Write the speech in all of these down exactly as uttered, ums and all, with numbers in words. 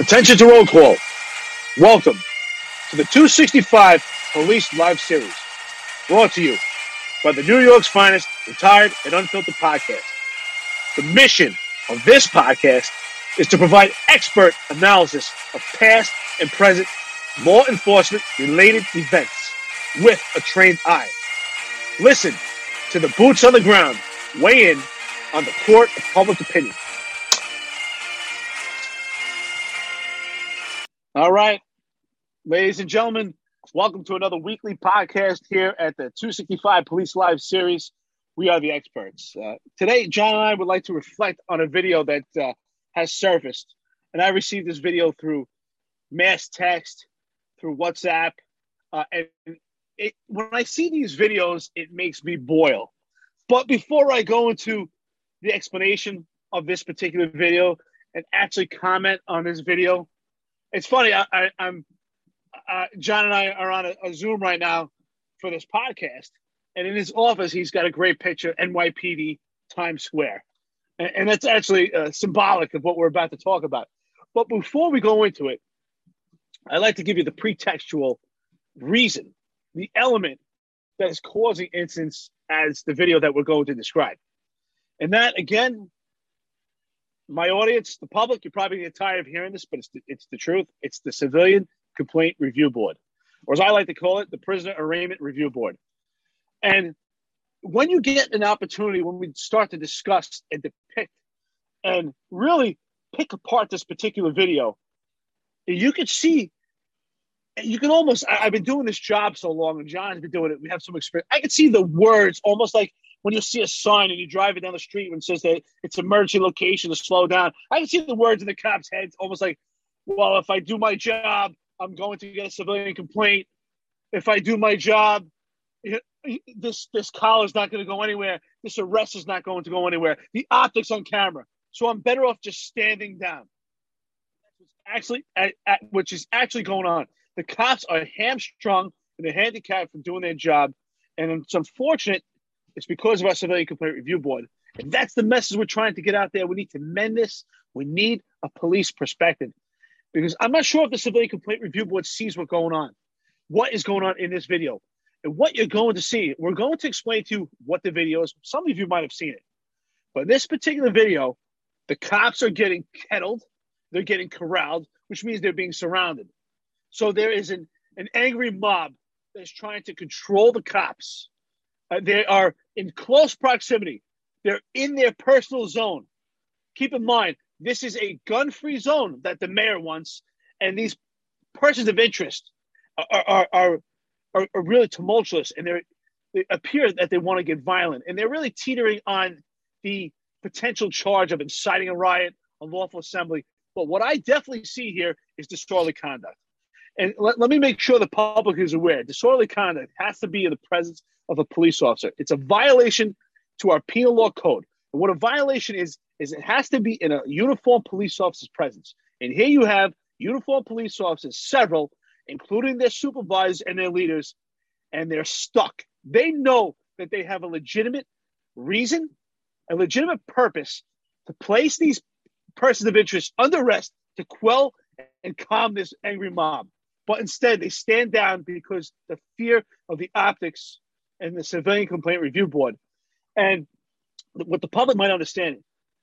Attention to roll call. Welcome to the two sixty-five Police Live Series, brought to you by the New York's Finest Retired and Unfiltered Podcast. The mission of this podcast is to provide expert analysis of past and present law enforcement-related events with a trained eye. Listen to the boots on the ground weigh in on the court of public opinion. All right, ladies and gentlemen, welcome to another weekly podcast here at the two sixty-five Police Live Series. We are the experts. Uh, today, John and I would like to reflect on a video that uh, has surfaced. And I received this video through mass text, through WhatsApp. Uh, and it, when I see these videos, it makes me boil. But before I go into the explanation of this particular video and actually comment on this video, it's funny. I, I, I'm uh, John and I are on a, a Zoom right now for this podcast, and in his office, he's got a great picture: N Y P D Times Square, and, and that's actually uh, symbolic of what we're about to talk about. But before we go into it, I'd like to give you the pretextual reason, the element that is causing incidents as the video that we're going to describe. And that, again, my audience, the public, you're probably getting tired of hearing this, but it's the, it's the truth. It's the Civilian Complaint Review Board, or as I like to call it, the Prisoner Arraignment Review Board. And when you get an opportunity, when we start to discuss and depict and really pick apart this particular video, you could see, you can almost, I, I've been doing this job so long, and John's been doing it, we have some experience. I could see the words almost like, when you see a sign and you drive it down the street and it says that it's an emergency location to slow down, I can see the words in the cops' heads almost like, well, if I do my job, I'm going to get a civilian complaint. If I do my job, this this collar is not going to go anywhere. This arrest is not going to go anywhere. The optics on camera. So I'm better off just standing down. Actually, at, at, which is actually going on. The cops are hamstrung and they're handicapped from doing their job. And it's unfortunate. It's because of our Civilian Complaint Review Board. And that's the message we're trying to get out there. We need to mend this. We need a police perspective. Because I'm not sure if the Civilian Complaint Review Board sees what's going on, what is going on in this video. And what you're going to see, we're going to explain to you what the video is. Some of you might have seen it. But in this particular video, the cops are getting kettled. They're getting corralled, which means they're being surrounded. So there is an, an angry mob that is trying to control the cops. Uh, they are in close proximity. They're in their personal zone. Keep in mind, this is a gun-free zone that the mayor wants, and these persons of interest are are are, are, are really tumultuous, and they appear that they want to get violent, and they're really teetering on the potential charge of inciting a riot, unlawful assembly. But what I definitely see here is disorderly conduct. And let, let me make sure the public is aware. Disorderly conduct has to be in the presence of a police officer. It's a violation to our penal law code. And what a violation is, is it has to be in a uniformed police officer's presence. And here you have uniformed police officers, several, including their supervisors and their leaders, and they're stuck. They know that they have a legitimate reason, a legitimate purpose to place these persons of interest under arrest to quell and calm this angry mob. But instead, they stand down because the fear of the optics and the Civilian Complaint Review Board. And what the public might understand,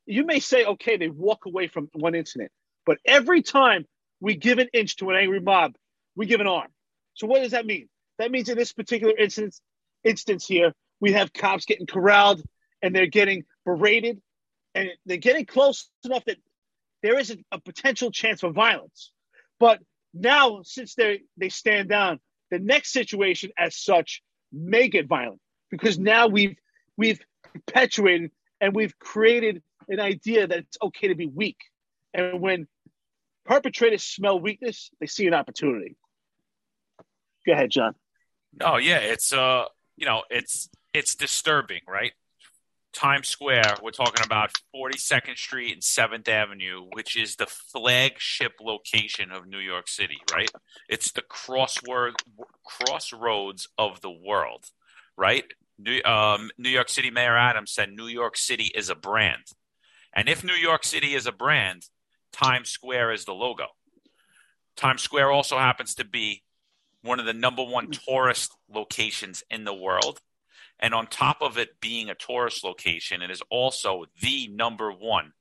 you may say, okay, they walk away from one incident. But every time we give an inch to an angry mob, we give an arm. So what does that mean? That means in this particular instance, instance here, we have cops getting corralled and they're getting berated. And they're getting close enough that there is a, a potential chance for violence. But now, since they they stand down, the next situation as such may get violent because now we've we've perpetuated and we've created an idea that it's okay to be weak. And when perpetrators smell weakness, they see an opportunity. Go ahead, John. Oh yeah, it's uh you know it's it's disturbing, right? Times Square, we're talking about forty-second Street and seventh Avenue, which is the flagship location of New York City, right? It's the crossword, crossroads of the world, right? New, um, New York City Mayor Adams said New York City is a brand. And if New York City is a brand, Times Square is the logo, Times Square also happens to be one of the number one tourist locations in the world. And on top of it being a tourist location, it is also the number one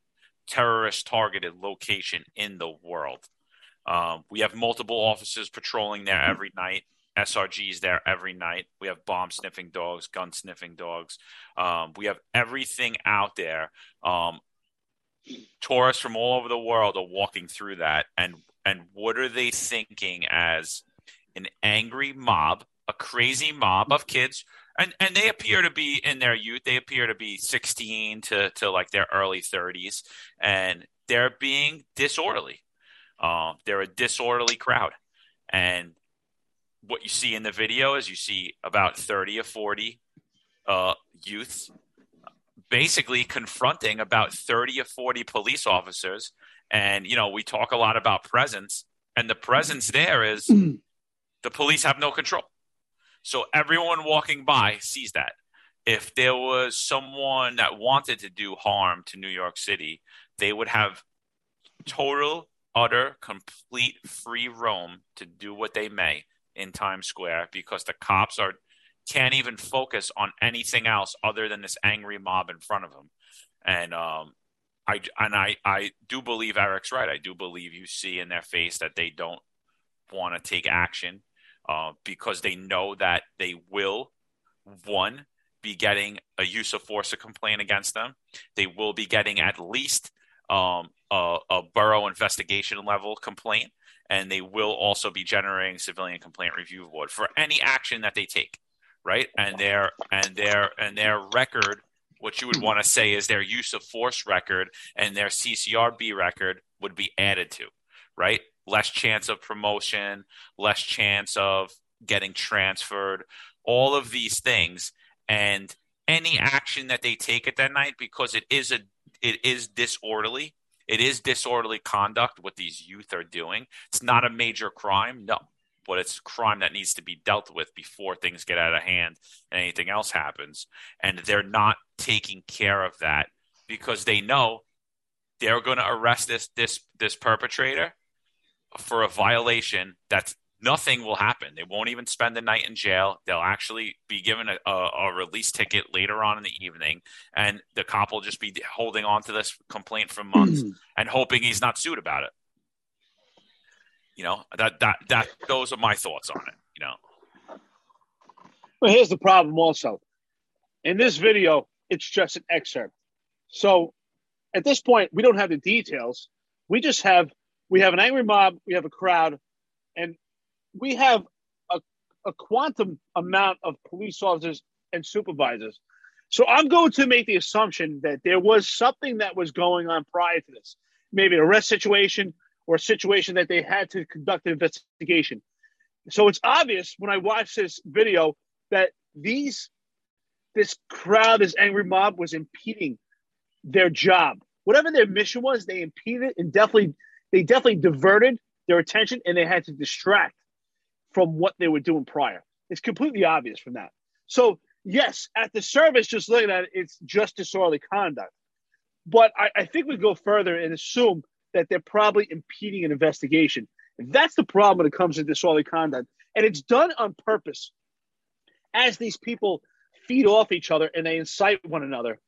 terrorist targeted location in the world. Um, we have multiple officers patrolling there every night. S R Gs there every night. We have bomb sniffing dogs, gun sniffing dogs. Um, we have everything out there. Um, tourists from all over the world are walking through that. And, and what are they thinking as an angry mob, a crazy mob of kids? And and they appear to be in their youth. They appear to be sixteen to, to like their early thirties. And they're being disorderly. Uh, they're a disorderly crowd. And what you see in the video is you see about thirty or forty uh, youths basically confronting about thirty or forty police officers. And, you know, we talk a lot about presence. And the presence there is the police have no control. So everyone walking by sees that. If there was someone that wanted to do harm to New York City, they would have total, utter, complete free roam to do what they may in Times Square, because the cops are can't even focus on anything else other than this angry mob in front of them. And um, I and I, I do believe Eric's right. I do believe you see in their face that they don't want to take action uh, because they know that they will, one, be getting a use of force a complaint against them. They will be getting at least um, a, a borough investigation level complaint. And they will also be generating Civilian Complaint Review Board for any action that they take, right? And their and their and their record, what you would want to say is their use of force record and their C C R B record would be added to, right? Less chance of promotion, less chance of getting transferred, all of these things, and any action that they take at that night, because it is a it is disorderly. It is disorderly conduct, what these youth are doing. It's not a major crime, no, but it's a crime that needs to be dealt with before things get out of hand and anything else happens. And they're not taking care of that because they know they're going to arrest this this this perpetrator for a violation that's nothing will happen. They won't even spend the night in jail. They'll actually be given a, a, a release ticket later on in the evening, and the cop will just be holding on to this complaint for months mm-hmm. and hoping he's not sued about it. You know, that that that those are my thoughts on it, you know. Well, here's the problem also. In this video, it's just an excerpt. So at this point, we don't have the details. We just have we have an angry mob, we have a crowd, and we have a, a quantum amount of police officers and supervisors. So I'm going to make the assumption that there was something that was going on prior to this, maybe an arrest situation or a situation that they had to conduct an investigation. So it's obvious when I watch this video that these, this crowd, this angry mob was impeding their job. Whatever their mission was, they impeded and definitely, they definitely diverted their attention, and they had to distract from what they were doing prior. It's completely obvious from that. So yes, at the service, just looking at it, it's just disorderly conduct. But I, I think we go further and assume that they're probably impeding an investigation. And that's the problem when it comes to disorderly conduct. And it's done on purpose. As these people feed off each other and they incite one another,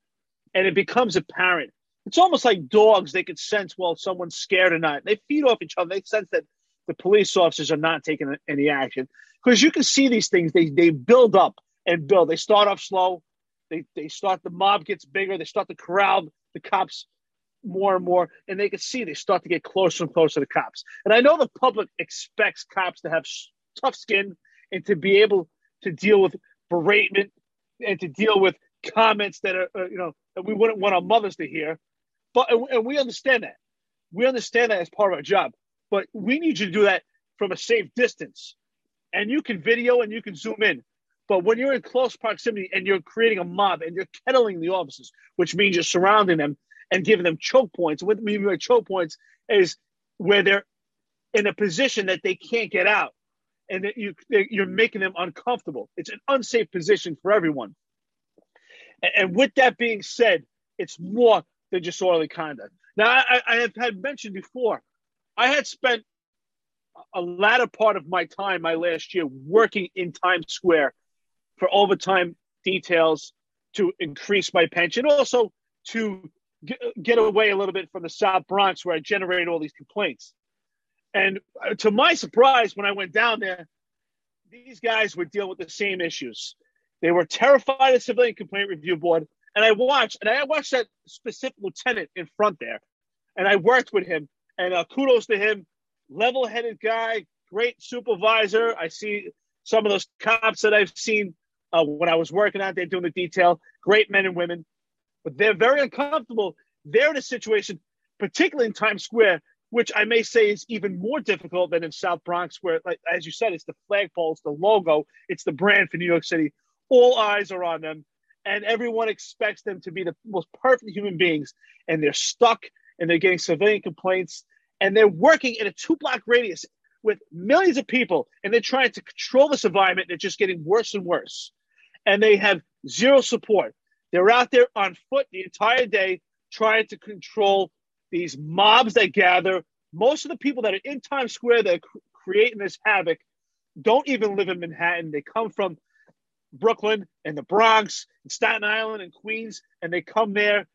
and it becomes apparent. It's almost like dogs. They could sense, well, someone's scared or not. They feed off each other. They sense that the police officers are not taking any action, because you can see these things. They they build up and build. They start off slow. They they start, the mob gets bigger. They start to corral the cops more and more. And they can see they start to get closer and closer to the cops. And I know the public expects cops to have tough skin and to be able to deal with beratement and to deal with comments that are, uh, you know, that we wouldn't want our mothers to hear. But and, and we understand that. We understand that as part of our job. But we need you to do that from a safe distance. And you can video and you can zoom in. But when you're in close proximity and you're creating a mob and you're kettling the officers, which means you're surrounding them and giving them choke points. What I mean by choke points is where they're in a position that they can't get out, and that you, you're making them uncomfortable. It's an unsafe position for everyone. And, and with that being said, it's more than disorderly conduct. Now, I, I have had mentioned before, I had spent a latter part of my time, my last year, working in Times Square for overtime details to increase my pension, also to g- get away a little bit from the South Bronx where I generated all these complaints. And to my surprise, when I went down there, these guys were dealing with the same issues. They were terrified of the Civilian Complaint Review Board. And I watched, and I watched that specific lieutenant in front there. And I worked with him. And uh, kudos to him. Level-headed guy, great supervisor. I see some of those cops that I've seen uh, when I was working out there doing the detail. Great men and women. But they're very uncomfortable. They're in a situation, particularly in Times Square, which I may say is even more difficult than in South Bronx, where, like as you said, it's the flagpole, it's the logo, it's the brand for New York City. All eyes are on them, and everyone expects them to be the most perfect human beings, and they're stuck, and they're getting civilian complaints, and they're working in a two-block radius with millions of people, and they're trying to control this environment. They're just getting worse and worse, and they have zero support. They're out there on foot the entire day trying to control these mobs that gather. Most of the people that are in Times Square that are creating this havoc don't even live in Manhattan. They come from Brooklyn and the Bronx and Staten Island and Queens, and they come there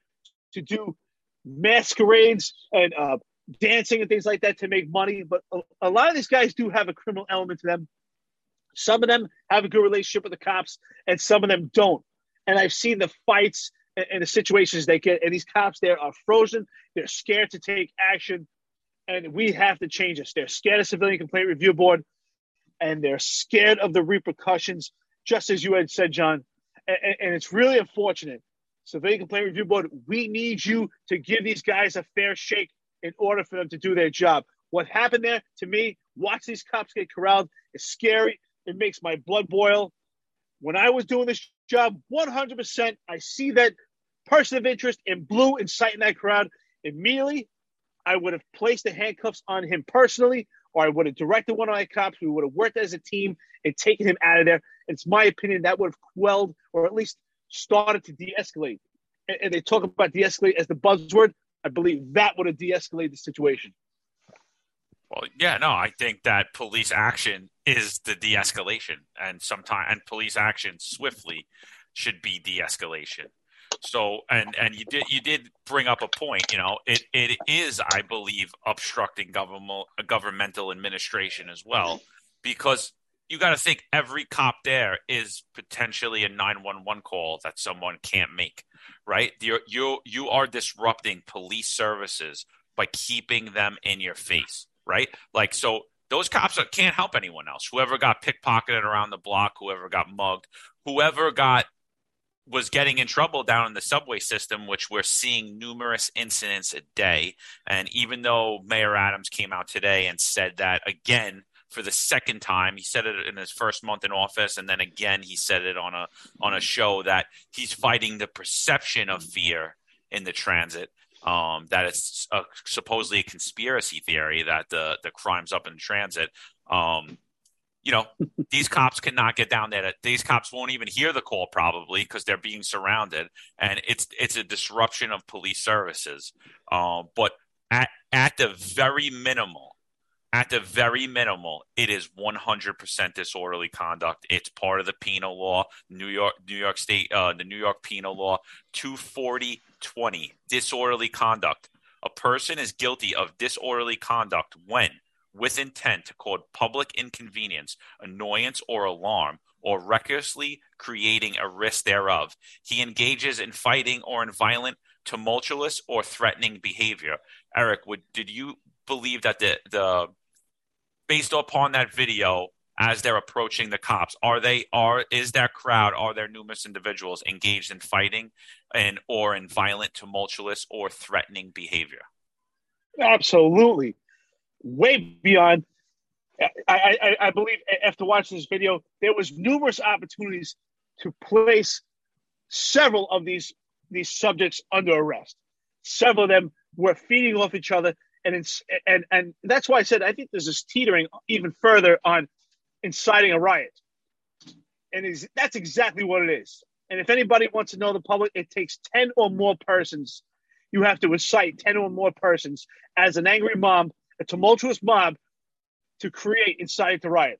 to do masquerades and uh, dancing and things like that to make money. But a, a lot of these guys do have a criminal element to them. Some of them have a good relationship with the cops, and some of them don't. And I've seen the fights and, and the situations they get, and these cops there are frozen. They're scared to take action, and we have to change this. They're scared of Civilian Complaint Review Board, and they're scared of the repercussions, just as you had said, John, and, and it's really unfortunate. Civilian Complaint Review Board, we need you to give these guys a fair shake in order for them to do their job. What happened there, to me, watch these cops get corralled. It's scary. It makes my blood boil. When I was doing this job, one hundred percent, I see that person of interest in blue inciting that crowd. Immediately, I would have placed the handcuffs on him personally, or I would have directed one of my cops. We would have worked as a team and taken him out of there. It's my opinion that would have quelled, or at least started to de-escalate. And, and they talk about de-escalate as the buzzword. I believe that would have de-escalated the situation. Well, yeah, no, I think that police action is the de-escalation, and sometimes and police action swiftly should be de-escalation. So, and and you did you did bring up a point. You know, it it is, I believe, obstructing government governmental administration as well, because you got to think every cop there is potentially a nine one one call that someone can't make, right? You're, you you are disrupting police services by keeping them in your face, right? Like, so those cops are, can't help anyone else. Whoever got pickpocketed around the block, whoever got mugged, whoever got was getting in trouble down in the subway system, which we're seeing numerous incidents a day. And even though Mayor Adams came out today and said that again for the second time, he said it in his first month in office, and then again he said it on a on a show, that he's fighting the perception of fear in the transit. Um, that it's a, supposedly a conspiracy theory that the the crime's up in transit. Um, You know, these cops cannot get down there. These cops won't even hear the call probably because they're being surrounded, and it's it's a disruption of police services. Uh, but at at the very minimal, at the very minimal, it is one hundred percent disorderly conduct. It's part of the penal law, New York, New York State, uh, the New York penal law, two forty twenty, disorderly conduct. A person is guilty of disorderly conduct when, with intent to cause public inconvenience, annoyance, or alarm, or recklessly creating a risk thereof, he engages in fighting or in violent, tumultuous, or threatening behavior. Eric, would, did you believe that the the based upon that video, as they're approaching the cops, are they are is that crowd, are there numerous individuals engaged in fighting and or in violent, tumultuous, or threatening behavior? Absolutely. Way beyond. I, I, I believe after watching this video, there was numerous opportunities to place several of these these subjects under arrest. Several of them were feeding off each other, and it's, and and that's why I said I think this is teetering even further on inciting a riot, and is that's exactly what it is. And if anybody wants to know the public, it takes ten or more persons. You have to incite ten or more persons as an angry mob, a tumultuous mob, to create incited to riot.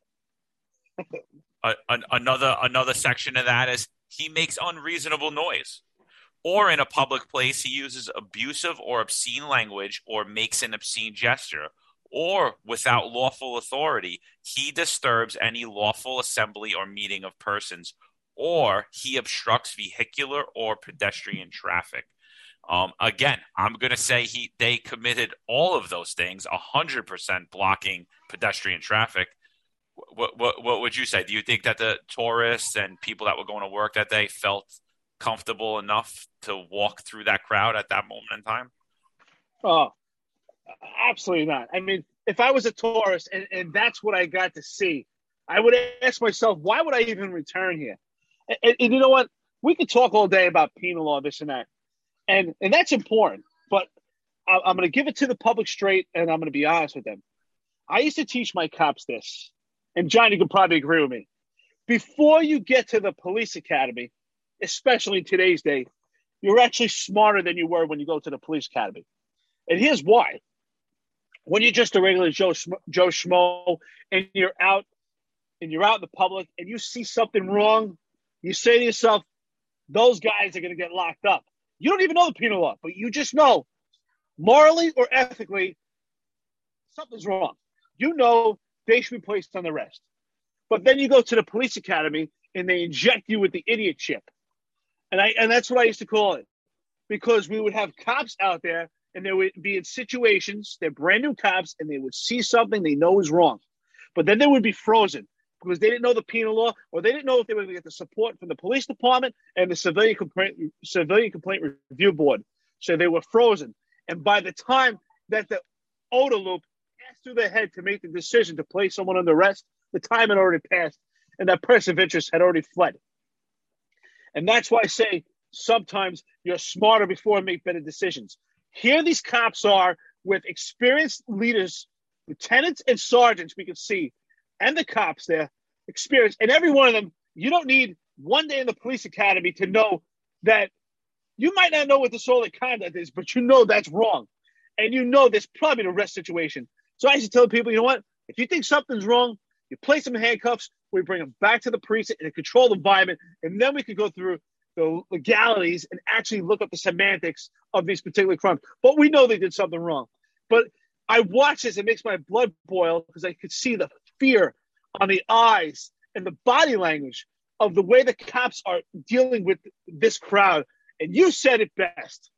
uh, an, another another section of that is he makes unreasonable noise, or in a public place he uses abusive or obscene language or makes an obscene gesture, or without lawful authority he disturbs any lawful assembly or meeting of persons, or he obstructs vehicular or pedestrian traffic. Um, again, I'm going to say he they committed all of those things, one hundred percent blocking pedestrian traffic. What, what, what would you say? Do you think that the tourists and people that were going to work that day felt comfortable enough to walk through that crowd at that moment in time? Oh, absolutely not. I mean, if I was a tourist and, and that's what I got to see, I would ask myself, why would I even return here? And, and you know what? We could talk all day about penal law, this and that. And and that's important, but I, I'm going to give it to the public straight, and I'm going to be honest with them. I used to teach my cops this, and John, you could probably agree with me. Before you get to the police academy, especially in today's day, you're actually smarter than you were when you go to the police academy. And here's why. When you're just a regular Joe, Joe Schmo, and you're out and you're out in the public, and you see something wrong, you say to yourself, those guys are going to get locked up. You don't even know the penal law, but you just know morally or ethically something's wrong. You know they should be placed on arrest. But then you go to the police academy and they inject you with the idiot chip. And I and that's what I used to call it, because we would have cops out there and they would be in situations, they're brand new cops, and they would see something they know is wrong. But then they would be frozen because they didn't know the penal law, or they didn't know if they were going to get the support from the police department and the Civilian Complaint, Civilian Complaint Review Board. So they were frozen. And by the time that the odor loop passed through their head to make the decision to place someone under arrest, the time had already passed, and that person of interest had already fled. And that's why I say sometimes you're smarter before and make better decisions. Here these cops are with experienced leaders, lieutenants and sergeants, we can see, and the cops there, experience. And every one of them, you don't need one day in the police academy to know that you might not know what disorderly conduct is, but you know that's wrong. And you know there's probably an arrest situation. So I used to tell people, you know what? If you think something's wrong, you place them in handcuffs, we bring them back to the precinct in a controlled environment, and then we could go through the legalities and actually look up the semantics of these particular crimes. But we know they did something wrong. But I watch this, it makes my blood boil because I could see the fear on the eyes and the body language of the way the cops are dealing with this crowd. And you said it best,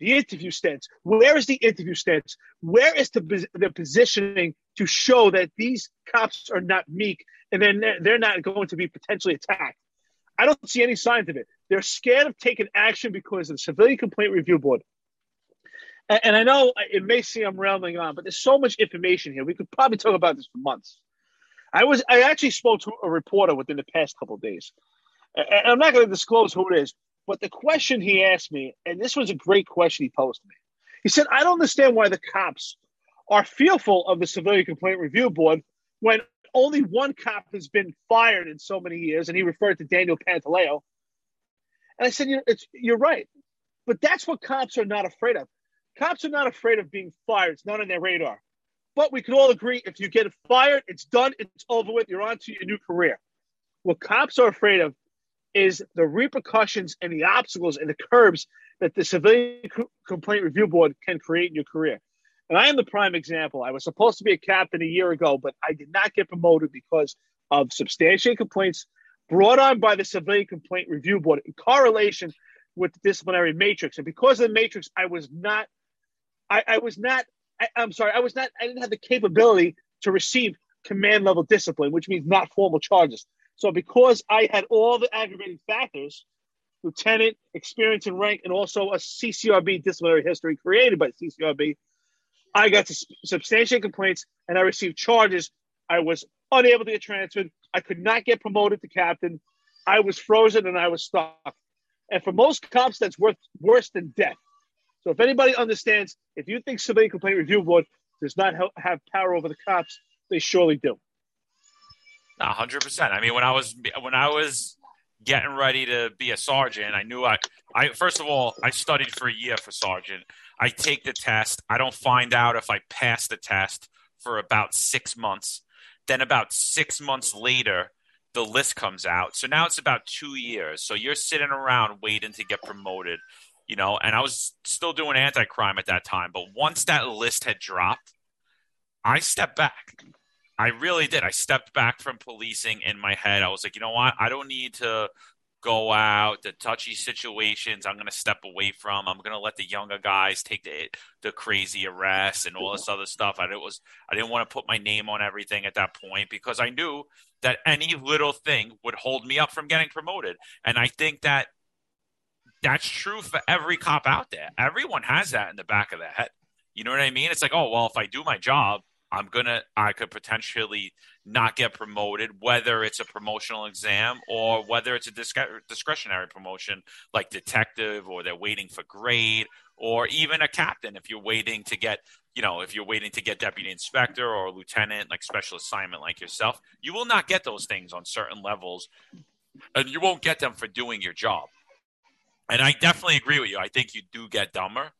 the interview stance. Where is the interview stance? Where is the, the positioning to show that these cops are not meek and then they're, they're not going to be potentially attacked? I don't see any signs of it. They're scared of taking action because of the Civilian Complaint Review Board. And, and I know it may seem I'm rambling on, but there's so much information here. We could probably talk about this for months. I was I actually spoke to a reporter within the past couple of days. And I'm not going to disclose who it is, but the question he asked me, and this was a great question he posed to me. He said, I don't understand why the cops are fearful of the Civilian Complaint Review Board when only one cop has been fired in so many years, and he referred to Daniel Pantaleo. And I said, you know, it's, you're right, but that's what cops are not afraid of. Cops are not afraid of being fired. It's not on their radar. But we can all agree if you get fired, it's done, it's over with, you're on to your new career. What cops are afraid of is the repercussions and the obstacles and the curbs that the Civilian Complaint Review Board can create in your career. And I am the prime example. I was supposed to be a captain a year ago, but I did not get promoted because of substantiated complaints brought on by the Civilian Complaint Review Board in correlation with the disciplinary matrix. And because of the matrix, I was not, I, I was not, I, I'm sorry, I was not, I didn't have the capability to receive command level discipline, which means not formal charges. So because I had all the aggravating factors, lieutenant, experience and rank, and also a C C R B disciplinary history created by C C R B, I got to substantiate complaints and I received charges. I was unable to get transferred. I could not get promoted to captain. I was frozen and I was stuck. And for most cops, that's worth worse than death. So if anybody understands, if you think Civilian Complaint Review Board does not have power over the cops, they surely do. A hundred percent. I mean, when I was when I was getting ready to be a sergeant, I knew I, I first of all, I studied for a year for sergeant. I take the test. I don't find out if I pass the test for about six months. Then about six months later, the list comes out. So now it's about two years. So you're sitting around waiting to get promoted, you know, and I was still doing anti-crime at that time. But once that list had dropped, I stepped back. I really did. I stepped back from policing in my head. I was like, you know what? I don't need to go out to touchy situations. I'm going to step away from. I'm going to let the younger guys take the the crazy arrests and all this other stuff. I it was I didn't want to put my name on everything at that point because I knew that any little thing would hold me up from getting promoted. And I think that that's true for every cop out there. Everyone has that in the back of their head. You know what I mean? It's like, oh, well, if I do my job, I'm going to, I could potentially not get promoted, whether it's a promotional exam or whether it's a disc- discretionary promotion like detective, or they're waiting for grade, or even a captain. If you're waiting to get, you know, if you're waiting to get deputy inspector or lieutenant, like special assignment, like yourself, you will not get those things on certain levels, and you won't get them for doing your job. And I definitely agree with you. I think you do get dumber,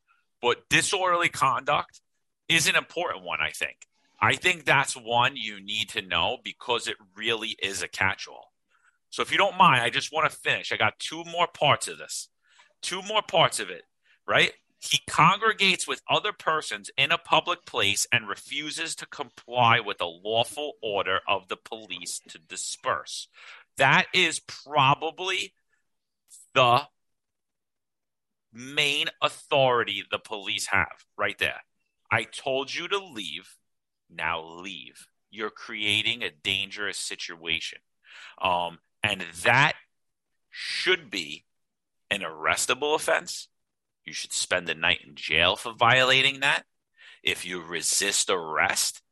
but disorderly conduct is an important one, I think. I think that's one you need to know because it really is a catch-all. So if you don't mind, I just want to finish. I got two more parts of this. Two more parts of it, right? He congregates with other persons in a public place and refuses to comply with a lawful order of the police to disperse. That is probably the main authority the police have right there. I told you to leave. Now leave. You're creating a dangerous situation. Um, and that should be an arrestable offense. You should spend the night in jail for violating that. If you resist arrest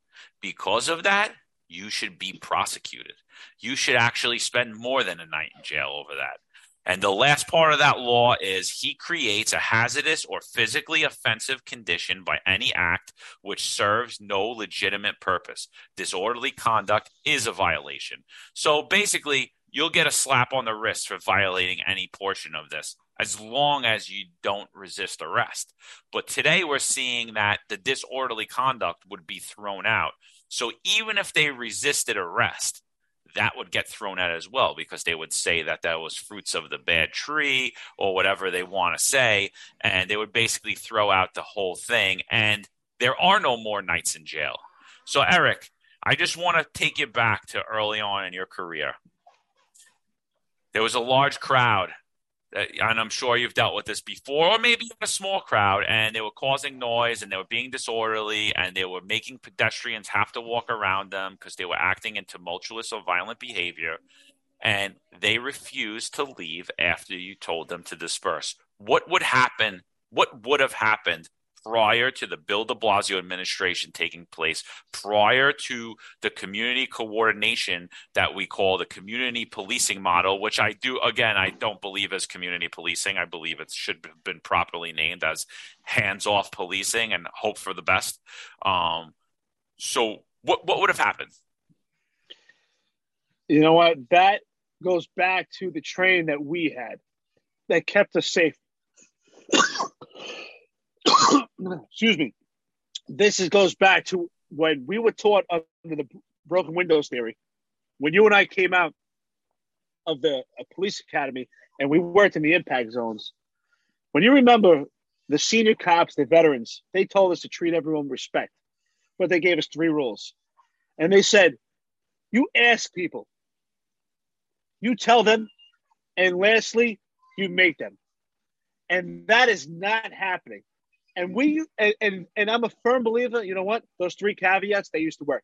because of that, you should be prosecuted. You should actually spend more than a night in jail over that. And the last part of that law is he creates a hazardous or physically offensive condition by any act which serves no legitimate purpose. Disorderly conduct is a violation. So basically, you'll get a slap on the wrist for violating any portion of this, as long as you don't resist arrest. But today we're seeing that the disorderly conduct would be thrown out. So even if they resisted arrest, that would get thrown out as well, because they would say that that was fruits of the bad tree or whatever they want to say. And they would basically throw out the whole thing. And there are no more nights in jail. So, Eric, I just want to take you back to early on in your career. There was a large crowd, and I'm sure you've dealt with this before, or maybe a small crowd, and they were causing noise and they were being disorderly and they were making pedestrians have to walk around them because they were acting in tumultuous or violent behavior, and they refused to leave after you told them to disperse. What would happen? What would have happened prior to the Bill de Blasio administration taking place, prior to the community coordination that we call the community policing model, which I do, again, I don't believe is community policing. I believe it should have been properly named as hands-off policing and hope for the best. Um, so what what would have happened? You know what? That goes back to the training that we had that kept us safe. Excuse me. This is, goes back to when we were taught under the broken windows theory. When you and I came out of the uh, police academy and we worked in the impact zones, when you remember the senior cops, the veterans, they told us to treat everyone with respect, but they gave us three rules. And they said, you ask people, you tell them, and lastly, you make them. And that is not happening. And we and, and and I'm a firm believer, you know what? Those three caveats, they used to work.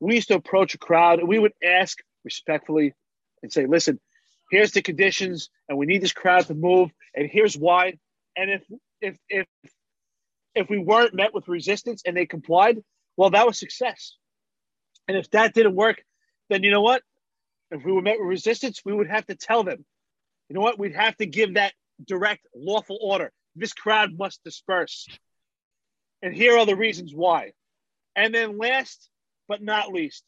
We used to approach a crowd and we would ask respectfully and say, listen, here's the conditions and we need this crowd to move and here's why. And if if if if we weren't met with resistance and they complied, well, that was success. And if that didn't work, then you know what? If we were met with resistance, we would have to tell them, you know what? We'd have to give that direct lawful order. This crowd must disperse. And here are the reasons why. And then last but not least,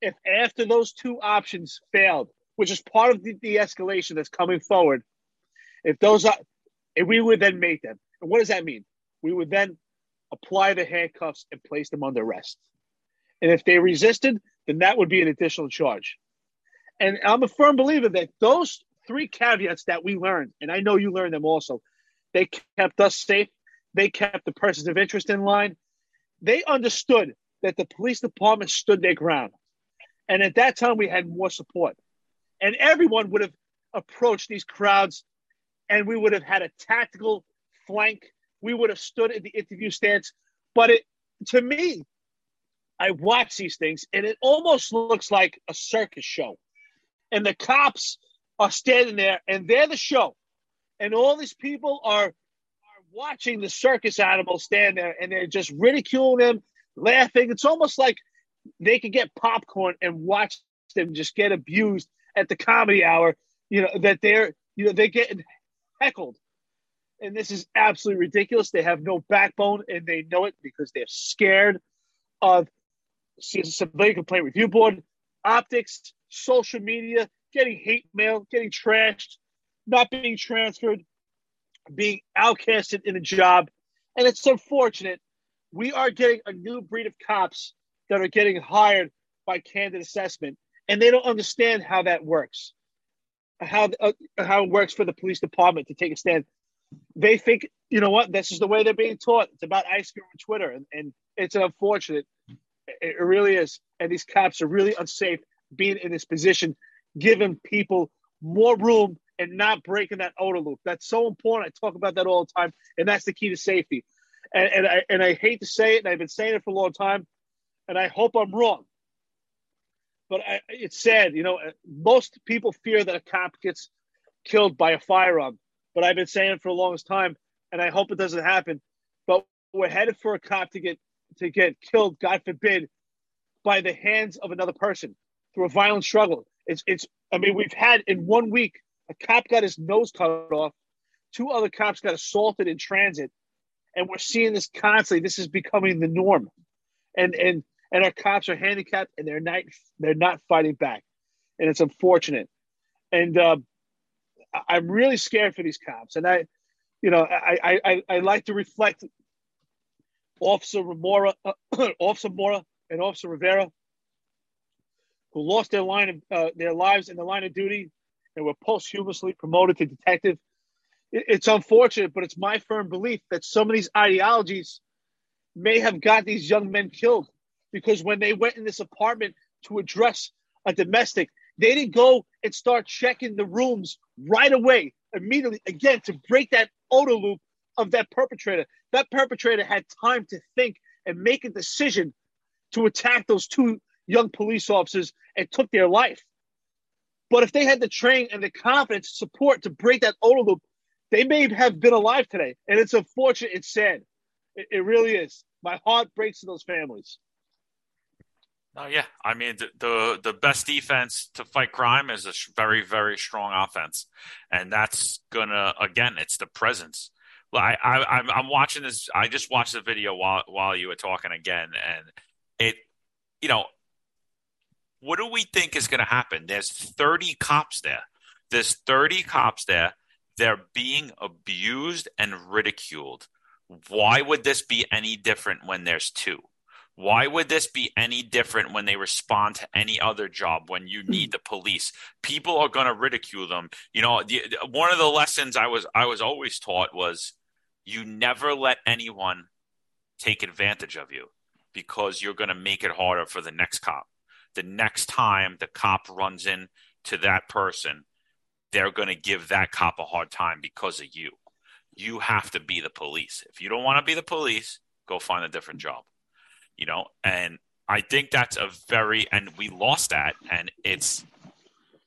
if after those two options failed, which is part of the de-escalation that's coming forward, if those are, if we would then make them. And what does that mean? We would then apply the handcuffs and place them under arrest. And if they resisted, then that would be an additional charge. And I'm a firm believer that those three caveats that we learned, and I know you learned them also, they kept us safe. They kept the persons of interest in line. They understood that the police department stood their ground. And at that time, we had more support. And everyone would have approached these crowds, and we would have had a tactical flank. We would have stood at the interview stance. But it, to me, I watch these things, and it almost looks like a circus show. And the cops are standing there, and they're the show. And all these people are, are watching the circus animals stand there, and they're just ridiculing them, laughing. It's almost like they could get popcorn and watch them just get abused at the comedy hour, you know, that they're, you know, they're getting heckled. And this is absolutely ridiculous. They have no backbone, and they know it because they're scared of the Civilian Complaint Review Board, optics, social media, getting hate mail, getting trashed, not being transferred, being outcasted in a job. And it's unfortunate. We are getting a new breed of cops that are getting hired by candidate assessment, and they don't understand how that works, how uh, how it works for the police department to take a stand. They think, you know what, this is the way they're being taught. It's about ice cream on Twitter, and, and it's unfortunate. It really is. And these cops are really unsafe being in this position, giving people more room and not breaking that odor loop. That's so important. I talk about that all the time, and that's the key to safety. And, and, I, and I hate to say it, and I've been saying it for a long time, and I hope I'm wrong. But I, it's sad, you know, most people fear that a cop gets killed by a firearm. But I've been saying it for the longest time, and I hope it doesn't happen. But we're headed for a cop to get to get killed, God forbid, by the hands of another person through a violent struggle. It's it's. I mean, we've had in one week, a cop got his nose cut off. Two other cops got assaulted in transit. And we're seeing this constantly. This is becoming the norm. And and and our cops are handicapped, and they're not they're not fighting back, and it's unfortunate. And uh, I'm really scared for these cops. And I, you know, I I, I like to reflect Officer Ramora, uh, Officer Mora, and Officer Rivera, who lost their line of uh, their lives in the line of duty, and were posthumously promoted to detective. It, it's unfortunate, but it's my firm belief that some of these ideologies may have got these young men killed, because when they went in this apartment to address a domestic, they didn't go and start checking the rooms right away, immediately, again, to break that odor loop of that perpetrator. That perpetrator had time to think and make a decision to attack those two young police officers and took their life. But if they had the training and the confidence, support to break that odor loop, they may have been alive today. And it's unfortunate. It's sad. It really is. My heart breaks to those families. Oh yeah, I mean the, the the best defense to fight crime is a very very strong offense, and that's gonna again it's the presence. Well, I, I I'm, I'm watching this. I just watched the video while while you were talking again, and it you know what do we think is gonna happen? There's thirty cops there. There's thirty cops there. They're being abused and ridiculed. Why would this be any different when there's two? Why would this be any different when they respond to any other job, when you need the police? People are going to ridicule them. You know, the, one of the lessons I was I was always taught was you never let anyone take advantage of you, because you're going to make it harder for the next cop. The next time the cop runs in to that person, they're going to give that cop a hard time because of you. You have to be the police. If you don't want to be the police, go find a different job, you know? And I think that's a very, and we lost that. And it's,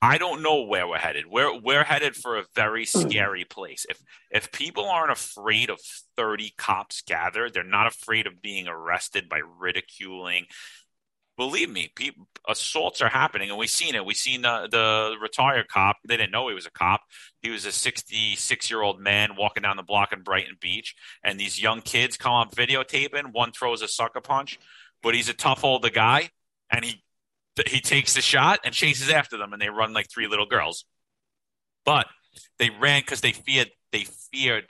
I don't know where we're headed. We're, we're headed for a very scary place. If, if people aren't afraid of thirty cops gathered, they're not afraid of being arrested by ridiculing. Believe me, people, assaults are happening, and we've seen it. We've seen the, the retired cop. They didn't know he was a cop. He was a sixty-six-year-old man walking down the block in Brighton Beach, and these young kids come up videotaping. One throws a sucker punch, but he's a tough older guy, and he he takes the shot and chases after them, and they run like three little girls. But they ran because they feared they feared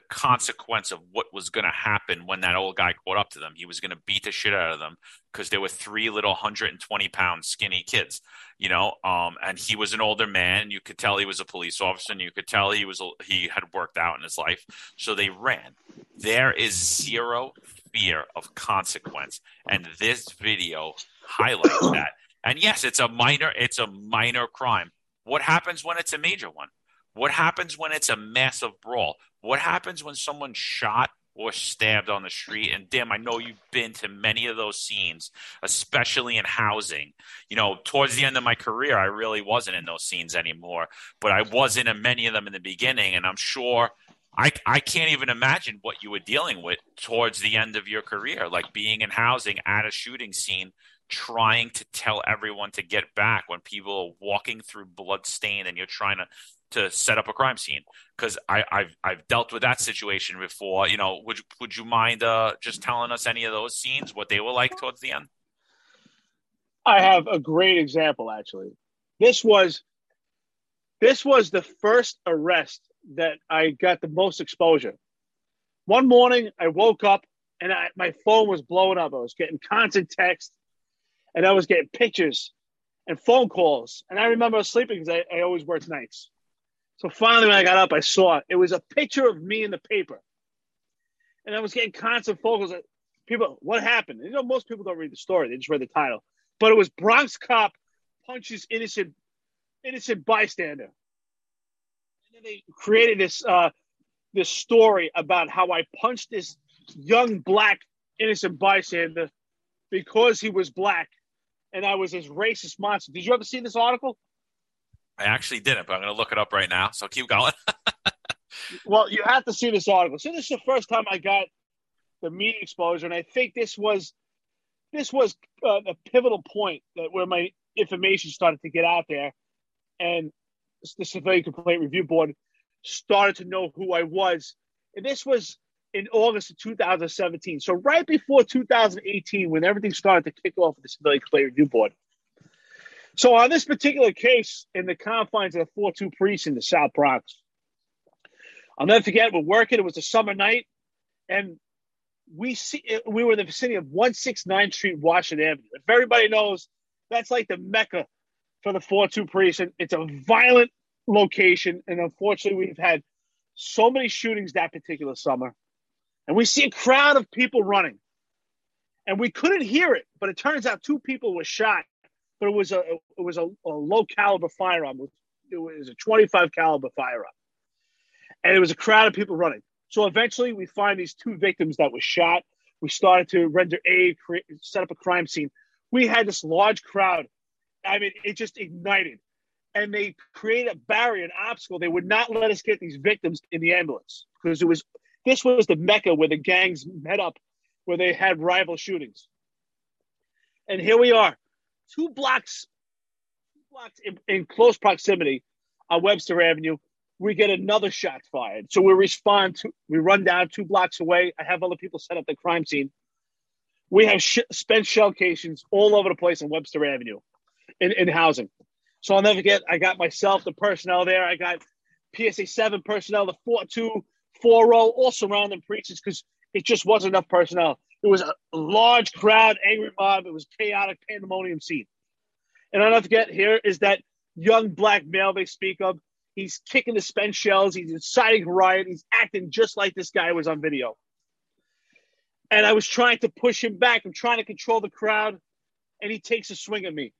the consequence of what was going to happen when that old guy caught up to them. He was going to beat the shit out of them because there were three little one hundred twenty pound skinny kids, you know, um, and he was an older man. You could tell he was a police officer, and you could tell he was he had worked out in his life. So they ran. There is zero fear of consequence. And this video highlights that. And yes, it's a minor, it's a minor crime. What happens when it's a major one? What happens when it's a massive brawl? What happens when someone's shot or stabbed on the street? And Dim, I know you've been to many of those scenes, especially in housing. You know, towards the end of my career, I really wasn't in those scenes anymore, but I was in many of them in the beginning. And I'm sure I, I can't even imagine what you were dealing with towards the end of your career, like being in housing at a shooting scene, trying to tell everyone to get back when people are walking through blood stain and you're trying to to set up a crime scene. Because I've I've dealt with that situation before. You know, would would you mind uh, just telling us any of those scenes, what they were like towards the end? I have a great example, actually. This was this was the first arrest that I got the most exposure. One morning, I woke up and I, my phone was blowing up. I was getting constant texts. And I was getting pictures and phone calls. And I remember I was sleeping because I, I always worked nights. So finally, when I got up, I saw it. It was a picture of me in the paper. And I was getting constant phone calls. People, what happened? You know, most people don't read the story. They just read the title. But it was Bronx cop punches innocent innocent bystander. And then they created this, uh, this story about how I punched this young black innocent bystander because he was black. And I was this racist monster. Did you ever see this article? I actually didn't, but I'm going to look it up right now. So keep going. Well, you have to see this article. So this is the first time I got the media exposure, and I think this was this was uh, a pivotal point that where my information started to get out there, and the Civilian Complaint Review Board started to know who I was. And this was in August of two thousand seventeen. So right before two thousand eighteen, when everything started to kick off with the Civilian Complaint Review Board. So on this particular case, in the confines of the four two Precinct in the South Bronx, I'll never forget, we're working, it was a summer night, and we see we were in the vicinity of one sixty-ninth Street, Washington Avenue. If everybody knows, that's like the mecca for the four two Precinct. It's a violent location, and unfortunately, we've had so many shootings that particular summer. And we see a crowd of people running. And we couldn't hear it, but it turns out two people were shot. But it was a it was a, a low caliber firearm. It was a twenty-five caliber firearm. And it was a crowd of people running. So eventually we find these two victims that were shot. We started to render aid, create, set up a crime scene. We had this large crowd. I mean, it just ignited. And they created a barrier, an obstacle. They would not let us get these victims in the ambulance because it was... This was the mecca where the gangs met up, where they had rival shootings. And here we are, two blocks, two blocks in, in close proximity on Webster Avenue. We get another shot fired. So we respond to, we run down two blocks away. I have other people set up the crime scene. We have sh- spent shell casings all over the place on Webster Avenue in, in housing. So I'll never forget, I got myself, the personnel there. I got P S A seven personnel, the four two. four oh, all surrounding precincts because it just wasn't enough personnel. It was a large crowd, angry mob. It was chaotic pandemonium scene. And I don't forget, here is that young black male they speak of. He's kicking the spent shells. He's inciting riot. He's acting just like this guy was on video. And I was trying to push him back. I'm trying to control the crowd, and he takes a swing at me.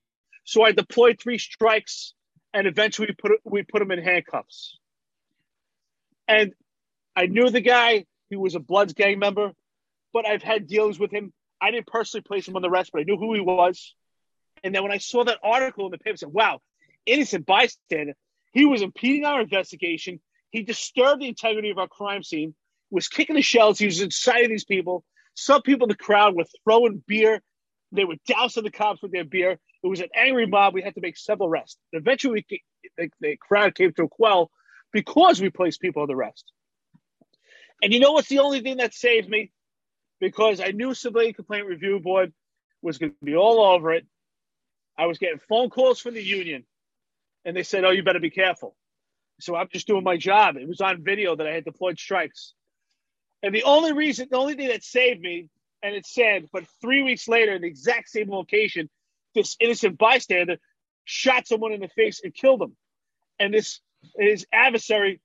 So I deployed three strikes, and eventually we put, we put him in handcuffs. And I knew the guy. He was a Bloods gang member, but I've had dealings with him. I didn't personally place him on the arrest, but I knew who he was. And then when I saw that article in the paper, I said, wow, innocent bystander. He was impeding our investigation. He disturbed the integrity of our crime scene, was kicking the shells. He was inciting these people. Some people in the crowd were throwing beer. They were dousing the cops with their beer. It was an angry mob. We had to make several arrests. And eventually, the, the crowd came to a quell because we placed people on the arrest. And you know what's the only thing that saved me? Because I knew Civilian Complaint Review Board was going to be all over it. I was getting phone calls from the union, and they said, oh, you better be careful. So I'm just doing my job. It was on video that I had deployed strikes. And the only reason, the only thing that saved me, and it said, but three weeks later, in the exact same location, this innocent bystander shot someone in the face and killed him. And this, his adversary,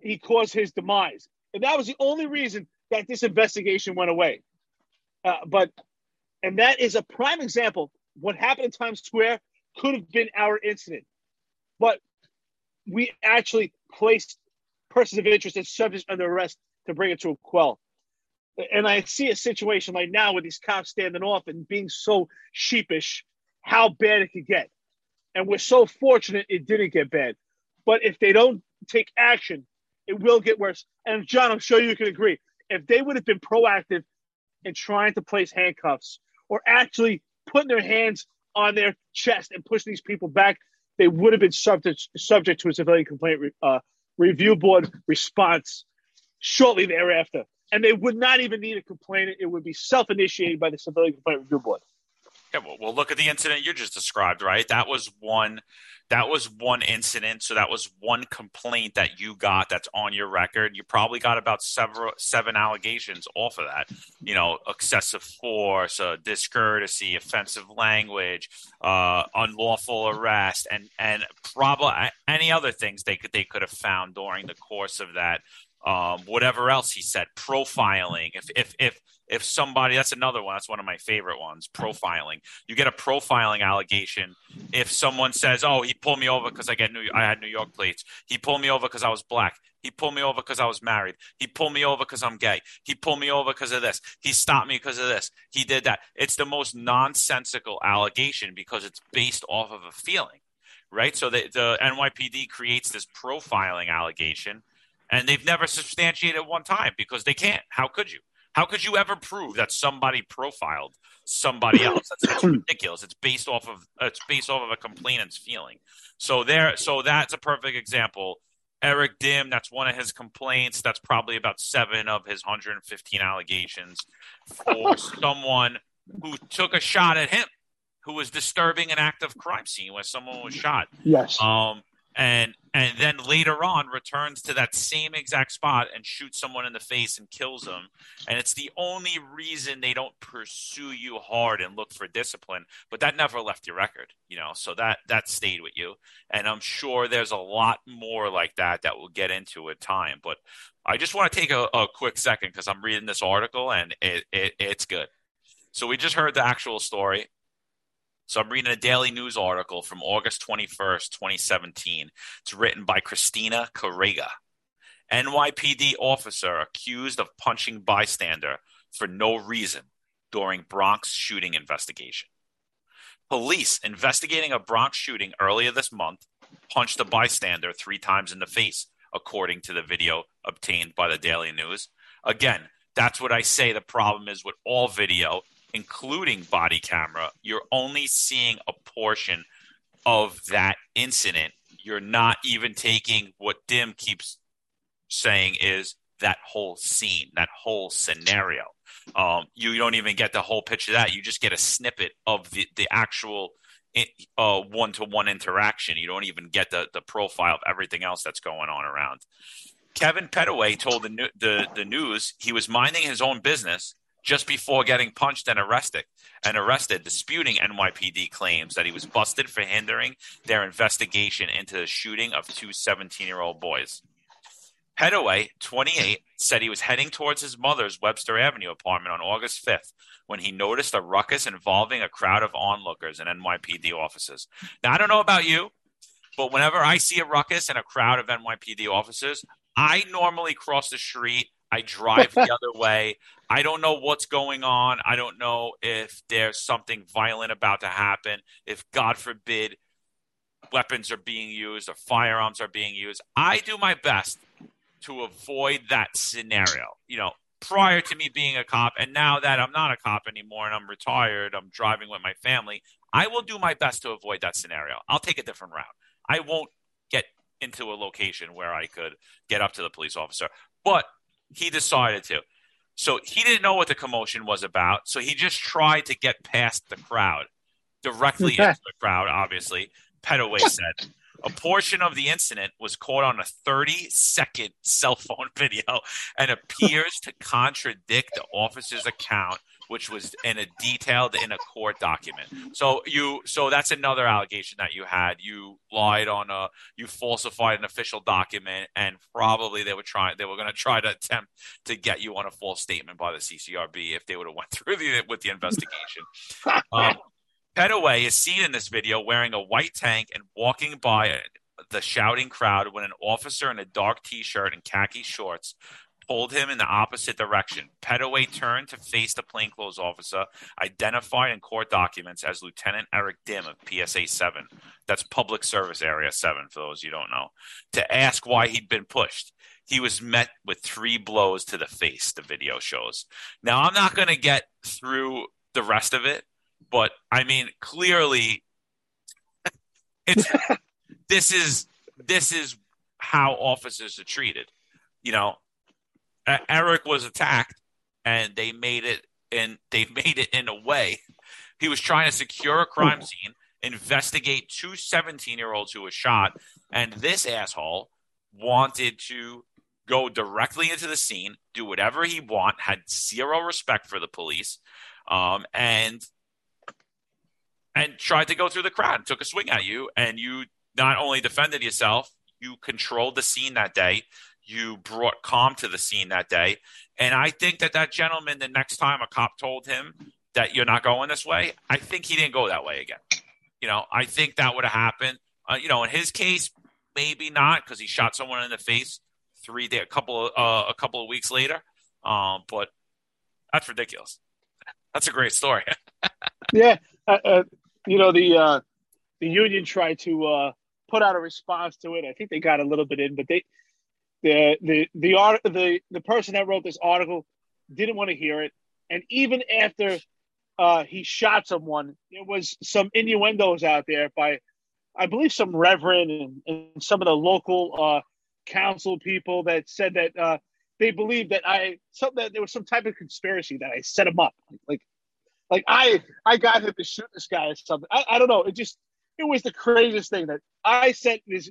he caused his demise. And that was the only reason that this investigation went away. Uh, but, and that is a prime example. What happened in Times Square could have been our incident, but we actually placed persons of interest and subjects under arrest to bring it to a quell. And I see a situation like now with these cops standing off and being so sheepish, how bad it could get. And we're so fortunate it didn't get bad. But if they don't take action, it will get worse. And John, I'm sure you can agree. If they would have been proactive in trying to place handcuffs or actually putting their hands on their chest and pushing these people back, they would have been subject, subject to a civilian complaint re, uh, review board response shortly thereafter. And they would not even need a complainant. It would be self-initiated by the Civilian Complaint Review Board. Yeah, well, well, look at the incident you just described, right? That was one that was one incident. So that was one complaint that you got that's on your record. You probably got about several seven allegations off of that, you know, excessive force, uh, discourtesy, offensive language, uh, unlawful arrest, and and probably any other things they could they could have found during the course of that. Um, whatever else he said, profiling. If if if if somebody, that's another one. That's one of my favorite ones. Profiling. You get a profiling allegation if someone says, "Oh, he pulled me over because I get New, I had New York plates. He pulled me over because I was black. He pulled me over because I was married. He pulled me over because I'm gay. He pulled me over because of this. He stopped me because of this. He did that." It's the most nonsensical allegation because it's based off of a feeling, right? So the, the N Y P D creates this profiling allegation. And they've never substantiated one time because they can't. How could you? How could you ever prove that somebody profiled somebody else? That's, that's ridiculous. It's based off of it's based off of a complainant's feeling. So there, so that's a perfect example. Eric Dim, that's one of his complaints. That's probably about seven of his one hundred fifteen allegations for someone who took a shot at him, who was disturbing an active crime scene where someone was shot. Yes. Um. And and then later on returns to that same exact spot and shoots someone in the face and kills them. And it's the only reason they don't pursue you hard and look for discipline. But that never left your record, you know, so that that stayed with you. And I'm sure there's a lot more like that that we'll get into with time. But I just want to take a, a quick second because I'm reading this article and it, it it's good. So we just heard the actual story. So I'm reading a Daily News article from August twenty-first, twenty seventeen. It's written by Christina Carrega. N Y P D officer accused of punching bystander for no reason during Bronx shooting investigation. Police investigating a Bronx shooting earlier this month punched a bystander three times in the face, according to the video obtained by the Daily News. Again, that's what I say the problem is with all video, including body camera. You're only seeing a portion of that incident. You're not even taking what Dim keeps saying is that whole scene, that whole scenario. Um, you don't even get the whole picture of that. You just get a snippet of the, the actual uh, one-to-one interaction. You don't even get the, the profile of everything else that's going on around. Kevin Pettaway told the, the, the news he was minding his own business just before getting punched and arrested, and arrested, disputing N Y P D claims that he was busted for hindering their investigation into the shooting of two seventeen-year-old boys. Pettaway, twenty-eight, said he was heading towards his mother's Webster Avenue apartment on August fifth when he noticed a ruckus involving a crowd of onlookers and N Y P D officers. Now, I don't know about you, but whenever I see a ruckus and a crowd of N Y P D officers, I normally cross the street. I drive the other way. I don't know what's going on. I don't know if there's something violent about to happen. If, God forbid, weapons are being used or firearms are being used, I do my best to avoid that scenario. You know, prior to me being a cop, and now that I'm not a cop anymore and I'm retired, I'm driving with my family, I will do my best to avoid that scenario. I'll take a different route. I won't get into a location where I could get up to the police officer. But he decided to. So he didn't know what the commotion was about. So he just tried to get past the crowd, directly into the crowd, obviously, Pettaway said. A portion of the incident was caught on a thirty-second cell phone video and appears to contradict the officer's account, which was in a detailed in a court document. So you, so that's another allegation that you had. You lied on a, you falsified an official document, and probably they were trying, they were going to try to attempt to get you on a false statement by the C C R B if they would have went through the, with the investigation. Um, Pettaway is seen in this video wearing a white tank and walking by a, the shouting crowd when an officer in a dark T-shirt and khaki shorts pulled him in the opposite direction. Pettaway turned to face the plainclothes officer, identified in court documents as Lieutenant Eric Dim of P S A seven. That's Public Service Area seven, for those you don't know, to ask why he'd been pushed. He was met with three blows to the face, the video shows. Now, I'm not going to get through the rest of it, but, I mean, clearly, it's this is this is how officers are treated. You know, Eric was attacked, and they made it, and they made it in a way. He was trying to secure a crime scene, investigate two seventeen-year-olds who were shot, and this asshole wanted to go directly into the scene, do whatever he want, had zero respect for the police, um, and and tried to go through the crowd and took a swing at you, and you not only defended yourself, you controlled the scene that day. You brought calm to the scene that day. And I think that that gentleman, the next time a cop told him that you're not going this way, I think he didn't go that way again. You know, I think that would have happened. Uh, you know, in his case, maybe not, because he shot someone in the face three day, a couple of, uh, a couple of weeks later. Um, but that's ridiculous. That's a great story. Yeah. Uh, uh, you know, the uh, the union tried to uh, put out a response to it. I think they got a little bit in, but they – The the the the the person that wrote this article didn't want to hear it, and even after uh, he shot someone, there was some innuendos out there by, I believe, some reverend and, and some of the local uh, council people that said that uh, they believed that I some, that there was some type of conspiracy that I set him up, like like I I got him to shoot this guy or something. I, I don't know. It just it was the craziest thing that I sent this.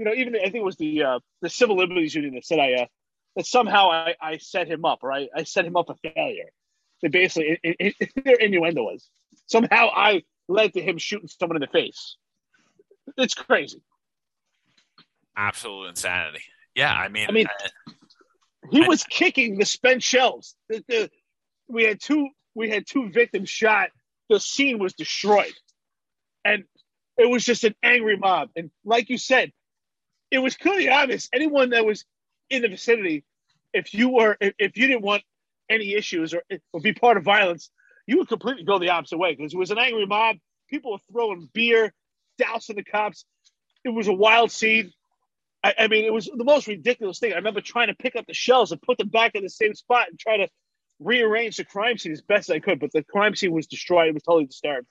You know, even I think it was the uh, the Civil Liberties Union that said I uh, that somehow I, I set him up, or I, I set him up for failure. They basically it, it, it, their innuendo was somehow I led to him shooting someone in the face. It's crazy, absolute insanity. Yeah, I mean, I mean, I, he I, was kicking the spent shells. The, the, we had two we had two victims shot. The scene was destroyed, and it was just an angry mob. And like you said, it was clearly obvious. Anyone that was in the vicinity, if you were, if, if you didn't want any issues or, or be part of violence, you would completely go the opposite way, because it was an angry mob. People were throwing beer, dousing the cops. It was a wild scene. I, I mean, it was the most ridiculous thing. I remember trying to pick up the shells and put them back in the same spot and try to rearrange the crime scene as best I could. But the crime scene was destroyed. It was totally disturbed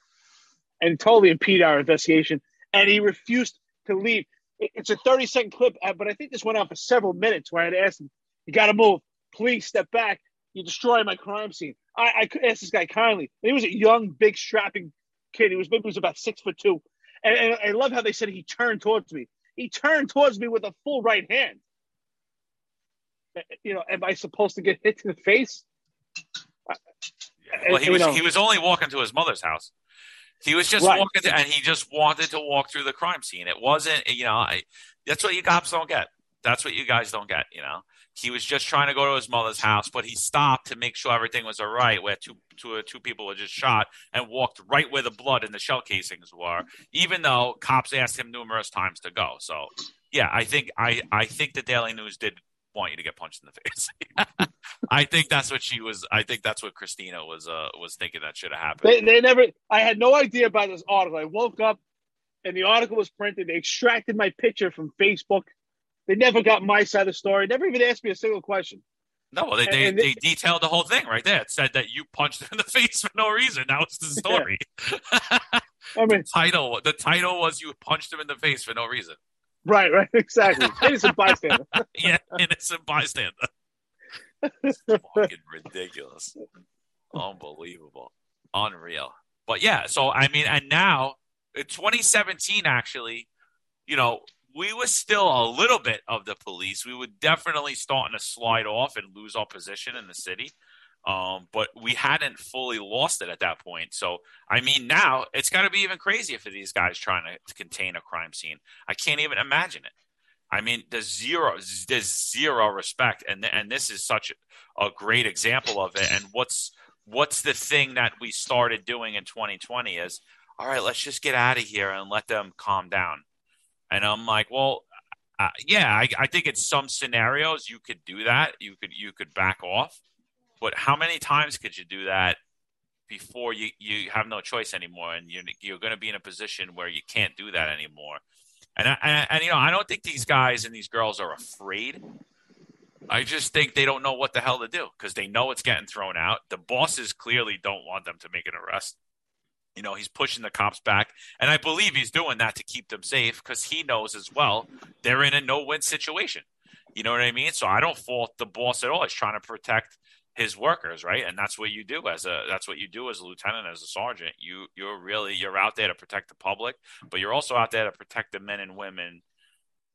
and totally impeded our investigation. And he refused to leave. It's a thirty-second clip, but I think this went on for several minutes where I had asked him, you got to move. Please step back. You destroy my crime scene. I, I asked this guy kindly. He was a young, big, strapping kid. He was maybe he was about six foot two. And, and I love how they said he turned towards me. He turned towards me with a full right hand. You know, am I supposed to get hit to the face? Yeah, well, he was, he was only walking to his mother's house. He was just right. walking, to, and he just wanted to walk through the crime scene. It wasn't, you know, I, that's what you cops don't get. That's what you guys don't get, you know. He was just trying to go to his mother's house, but he stopped to make sure everything was all right, where two, two, two people were just shot, and walked right where the blood and the shell casings were, even though cops asked him numerous times to go. So, yeah, I think I, I think the Daily News did want you to get punched in the face. I think that's what she was. I think that's what Christina was uh, was thinking that should have happened. They, they never. I had no idea about this article. I woke up and the article was printed. They extracted my picture from Facebook. They never got my side of the story. Never even asked me a single question. No, they and, they, and they, they detailed the whole thing right there. It said that you punched her in the face for no reason. That was the story. Yeah. I mean, the title. The title was you punched him in the face for no reason. Right, right, exactly. Innocent bystander. Yeah, innocent bystander. It's fucking ridiculous. Unbelievable. Unreal. But yeah, so I mean, and now, in twenty seventeen, actually, you know, we were still a little bit of the police. We were definitely starting to slide off and lose our position in the city. Um, but we hadn't fully lost it at that point. So, I mean, now it's got to be even crazier for these guys trying to contain a crime scene. I can't even imagine it. I mean, there's zero, there's zero respect. And and this is such a great example of it. And what's what's the thing that we started doing in twenty twenty is, all right, let's just get out of here and let them calm down. And I'm like, well, uh, yeah, I, I think in some scenarios you could do that. You could you could back off. But how many times could you do that before you, you have no choice anymore, and you're, you're going to be in a position where you can't do that anymore? And, I, and, and you know, I don't think these guys and these girls are afraid. I just think they don't know what the hell to do because they know it's getting thrown out. The bosses clearly don't want them to make an arrest. You know, he's pushing the cops back, and I believe he's doing that to keep them safe because he knows as well they're in a no-win situation. You know what I mean? So I don't fault the boss at all. He's trying to protect his workers, right? And that's what you do as a that's what you do as a lieutenant, as a sergeant. You you're really you're out there to protect the public, but you're also out there to protect the men and women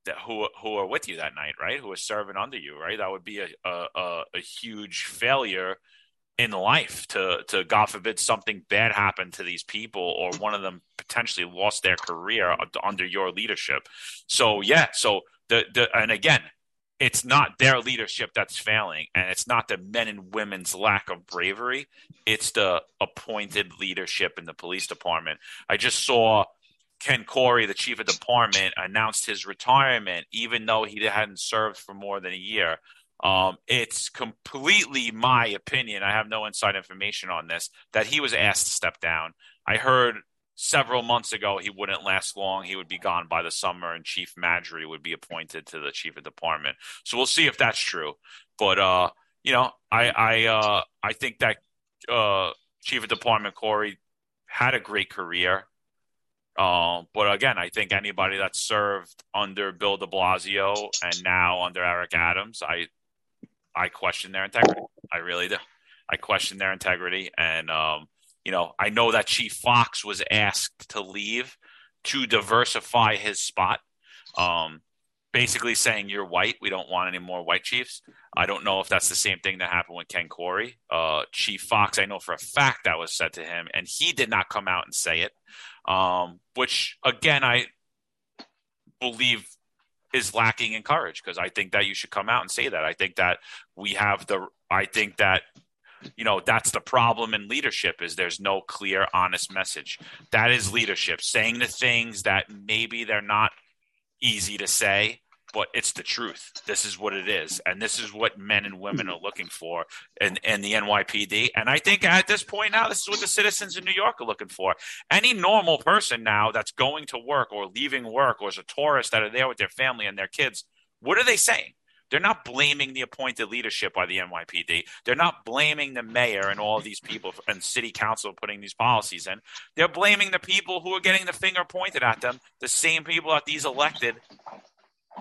that who who are with you that night, right? Who are serving under you, right? That would be a a, a huge failure in life to to God forbid something bad happened to these people, or one of them potentially lost their career under your leadership. So yeah, so the the and again, it's not their leadership that's failing, and it's not the men and women's lack of bravery. It's the appointed leadership in the police department. I just saw Ken Corey, the chief of department, announced his retirement, even though he hadn't served for more than a year. Um, it's completely my opinion. I have no inside information on this, that he was asked to step down. I heard several months ago he wouldn't last long. He would be gone by the summer, and Chief Madry would be appointed to the chief of department. So we'll see if that's true. But uh, you know, I I uh, I think that uh, chief of department Corey had a great career. Uh, but again, I think anybody that served under Bill de Blasio and now under Eric Adams, I I question their integrity. I really do. I question their integrity, and um, you know, I know that Chief Fox was asked to leave to diversify his spot, um, basically saying you're white. We don't want any more white chiefs. I don't know if that's the same thing that happened with Ken Corey. Uh, Chief Fox, I know for a fact that was said to him, and he did not come out and say it, um, which, again, I believe is lacking in courage, because I think that you should come out and say that. I think that we have the – I think that – you know, that's the problem in leadership, is there's no clear, honest message. That is leadership, saying the things that maybe they're not easy to say, but it's the truth. This is what it is. And this is what men and women are looking for in, in the N Y P D. And I think at this point now, this is what the citizens in New York are looking for. Any normal person now that's going to work or leaving work, or is a tourist that are there with their family and their kids, what are they saying? They're not blaming the appointed leadership by the N Y P D. They're not blaming the mayor and all of these people and city council putting these policies in. They're blaming the people who are getting the finger pointed at them, the same people that these elected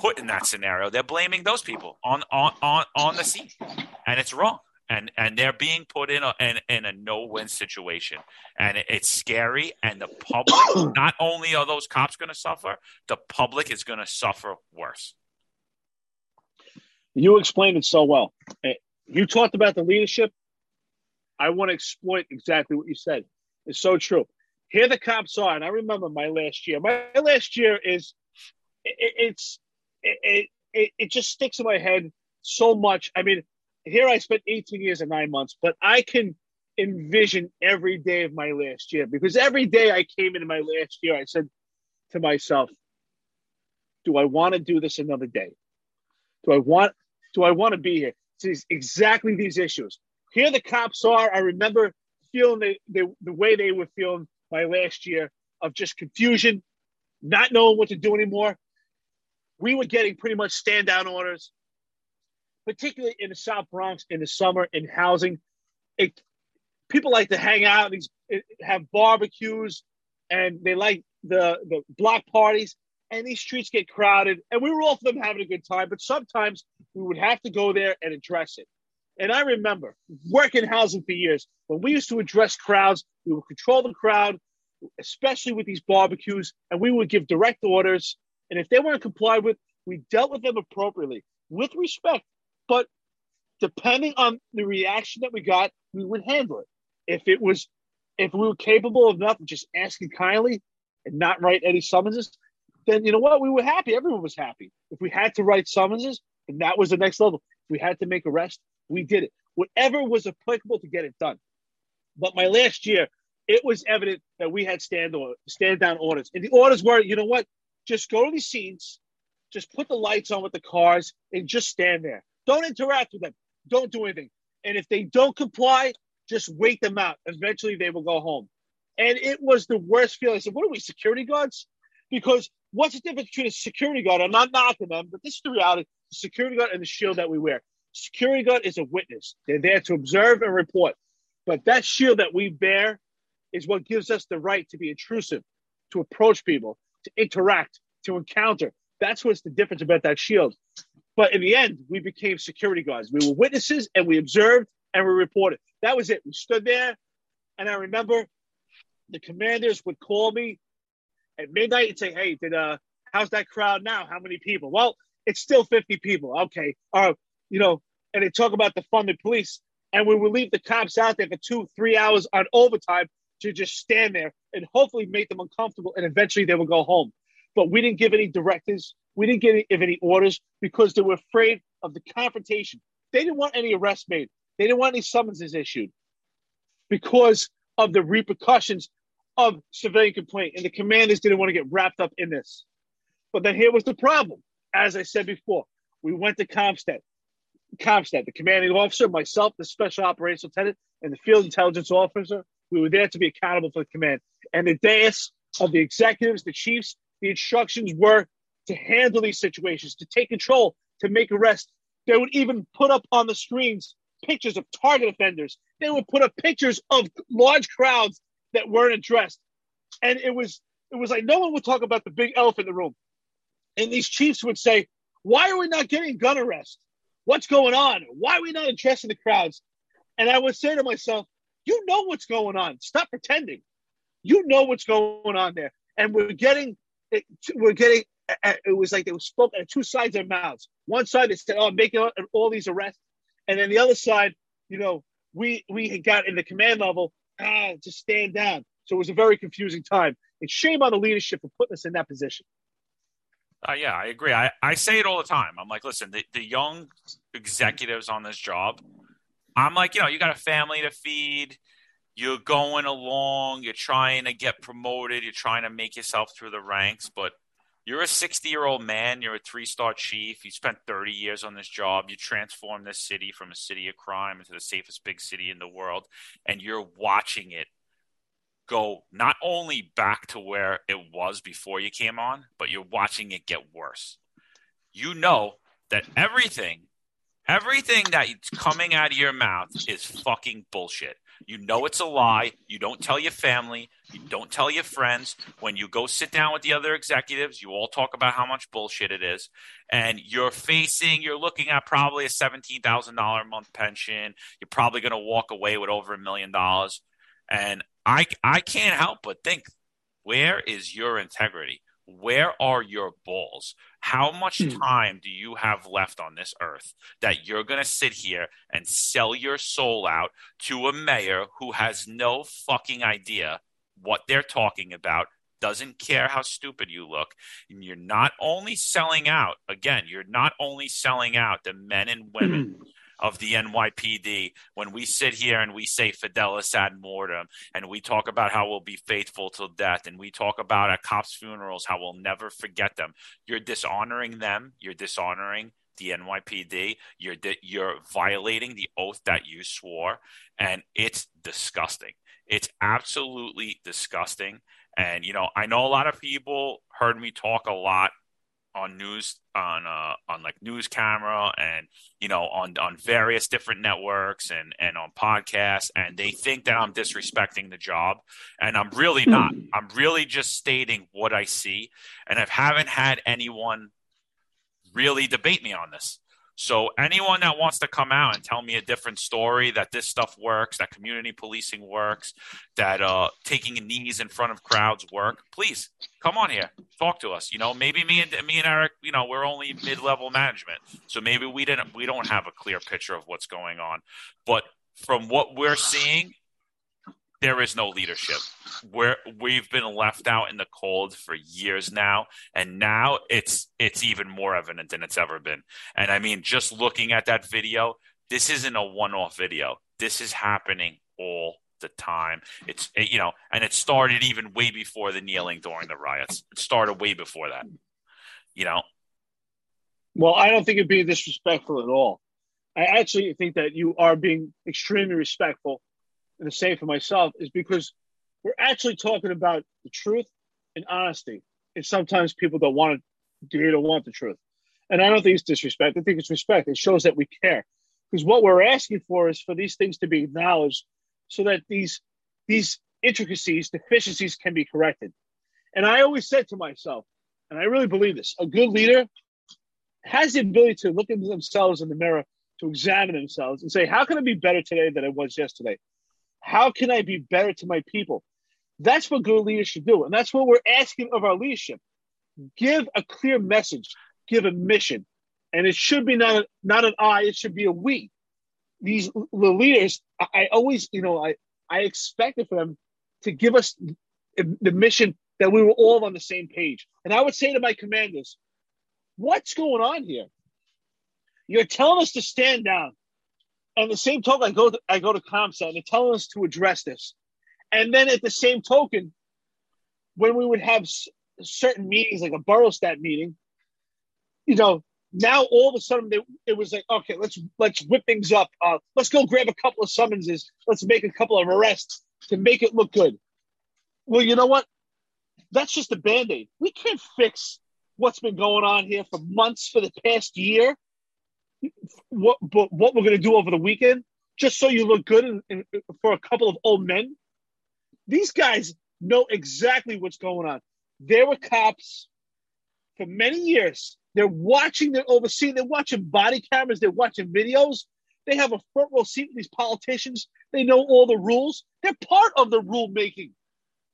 put in that scenario. They're blaming those people on on, on, on the seat, and it's wrong. And and they're being put in a in, in a no-win situation, and it, it's scary. And the public, not only are those cops going to suffer, the public is going to suffer worse. You explained it so well. You talked about the leadership. I want to exploit exactly what you said. It's so true. Here the cops are, and I remember my last year. My last year is, it, it's, it, it, it just sticks in my head so much. I mean, here I spent eighteen years and nine months, but I can envision every day of my last year, because every day I came into my last year, I said to myself, do I want to do this another day? Do I want do I want to be here? It's these, exactly these issues. Here the cops are. I remember feeling the, the, the way they were feeling my last year, of just confusion, not knowing what to do anymore. We were getting pretty much stand-down orders, particularly in the South Bronx in the summer in housing. It, people like to hang out and have barbecues, and they like the, the block parties. And these streets get crowded, and we were all for them having a good time, but sometimes we would have to go there and address it. And I remember working housing for years, when we used to address crowds, we would control the crowd, especially with these barbecues, and we would give direct orders And if they weren't complied with, we dealt with them appropriately, with respect. But depending on the reaction that we got, we would handle it. If it was, if we were capable of nothing, just asking kindly and not write any summonses, then you know what? We were happy. Everyone was happy. If we had to write summonses, then that was the next level. If we had to make arrests, we did it. Whatever was applicable to get it done. But my last year, it was evident that we had stand or stand down orders. And the orders were, you know what? Just go to these scenes, just put the lights on with the cars, and just stand there. Don't interact with them. Don't do anything. And if they don't comply, just wait them out. Eventually, they will go home. And it was the worst feeling. I said, what are we, security guards? Because what's the difference between a security guard? I'm not knocking them, but this is the reality. The security guard and the shield that we wear. Security guard is a witness. They're there to observe and report. But that shield that we bear is what gives us the right to be intrusive, to approach people, to interact, to encounter. That's what's the difference about that shield. But in the end, we became security guards. We were witnesses, and we observed, and we reported. That was it. We stood there, and I remember the commanders would call me at midnight and say, hey, did uh, how's that crowd now? How many people? Well, it's still fifty people. Okay. Uh, you know, and they talk about the funded police, and we would leave the cops out there for two, three hours on overtime to just stand there and hopefully make them uncomfortable, and eventually they will go home. But we didn't give any directives. We didn't give any, give any orders because they were afraid of the confrontation. They didn't want any arrests made. They didn't want any summonses issued because of the repercussions of civilian complaint. And the commanders didn't want to get wrapped up in this. But then here was the problem. As I said before, we went to CompStat. CompStat, the commanding officer, myself, the special operations lieutenant, and the field intelligence officer, we were there to be accountable for the command. And the dais of the executives, the chiefs, the instructions were to handle these situations, to take control, to make arrests. They would even put up on the screens pictures of target offenders. They would put up pictures of large crowds that weren't addressed. And it was it was like no one would talk about the big elephant in the room. And these chiefs would say, why are we not getting gun arrests? What's going on? Why are we not addressing the crowds? And I would say to myself, you know what's going on. Stop pretending. You know what's going on there. And we're getting, we're getting, it was like they were spoken at two sides of their mouths. One side, they said, oh, I'm making all these arrests. And then the other side, you know, we, we had got in the command level, ah, just stand down. So it was a very confusing time. And shame on the leadership for putting us in that position. Uh, yeah, I agree. I, I say it all the time. I'm like, listen, the, the young executives on this job, I'm like, you know, you got a family to feed. You're going along. You're trying to get promoted. You're trying to make yourself through the ranks. But you're a sixty-year-old man. You're a three-star chief. You spent thirty years on this job. You transformed this city from a city of crime into the safest big city in the world. And you're watching it go not only back to where it was before you came on, but you're watching it get worse. You know that everything – Everything that's coming out of your mouth is fucking bullshit. You know it's a lie. You don't tell your family. You don't tell your friends. When you go sit down with the other executives, you all talk about how much bullshit it is. And you're facing – you're looking at probably a seventeen thousand dollars a month pension. You're probably going to walk away with over a million dollars. And I, I can't help but think, where is your integrity? Where are your balls? How much time do you have left on this earth that you're going to sit here and sell your soul out to a mayor who has no fucking idea what they're talking about, doesn't care how stupid you look? And you're not only selling out, again, you're not only selling out the men and women of the N Y P D, when we sit here and we say Fidelis ad mortem, and we talk about how we'll be faithful till death, and we talk about at cops' funerals how we'll never forget them, you're dishonoring them. You're dishonoring the N Y P D. You're di- you're violating the oath that you swore, and it's disgusting. It's absolutely disgusting. And you know, I know a lot of people heard me talk a lot on news, on uh, on like news camera, and you know, on on various different networks, and and on podcasts, and they think that I'm disrespecting the job, and I'm really not. I'm really just stating what I see, and I haven't had anyone really debate me on this. So anyone that wants to come out and tell me a different story, that this stuff works, that community policing works, that uh, taking knees in front of crowds work, please come on here, talk to us. You know, maybe me and me and Eric, you know, we're only mid-level management, so maybe we didn't, we don't have a clear picture of what's going on. But from what we're seeing, there is no leadership. We're, we've been left out in the cold for years now, and now it's it's even more evident than it's ever been. And I mean, just looking at that video, this isn't a one-off video. This is happening all the time. It's it, you know, and it started even way before the kneeling during the riots. It started way before that, you know. Well, I don't think it'd be disrespectful at all. I actually think that you are being extremely respectful. And the same for myself, is because we're actually talking about the truth and honesty. And sometimes people don't want to, they don't want the truth. And I don't think it's disrespect. I think it's respect. It shows that we care. Because what we're asking for is for these things to be acknowledged so that these, these intricacies, deficiencies can be corrected. And I always said to myself, and I really believe this, a good leader has the ability to look at themselves in the mirror, to examine themselves and say, how can I be better today than I was yesterday? How can I be better to my people? That's what good leaders should do. And that's what we're asking of our leadership. Give a clear message. Give a mission. And it should be not, a, not an I, it should be a we. These the leaders, I, I always, you know, I, I expected for them to give us the mission that we were all on the same page. And I would say to my commanders, what's going on here? You're telling us to stand down. And the same token, I go to, I go to CompStat and they tell us to address this. And then at the same token, when we would have s- certain meetings, like a borough stat meeting, you know, now all of a sudden they, it was like, okay, let's let's whip things up. Uh, let's go grab a couple of summonses. Let's make a couple of arrests to make it look good. Well, you know what? That's just a Band-Aid. We can't fix what's been going on here for months, for the past year. What, what what we're going to do over the weekend, just so you look good in, in, for a couple of old men. These guys know exactly what's going on. They were cops for many years. They're watching, they're overseeing, they're watching body cameras, they're watching videos. They have a front row seat with these politicians. They know all the rules. They're part of the rule making.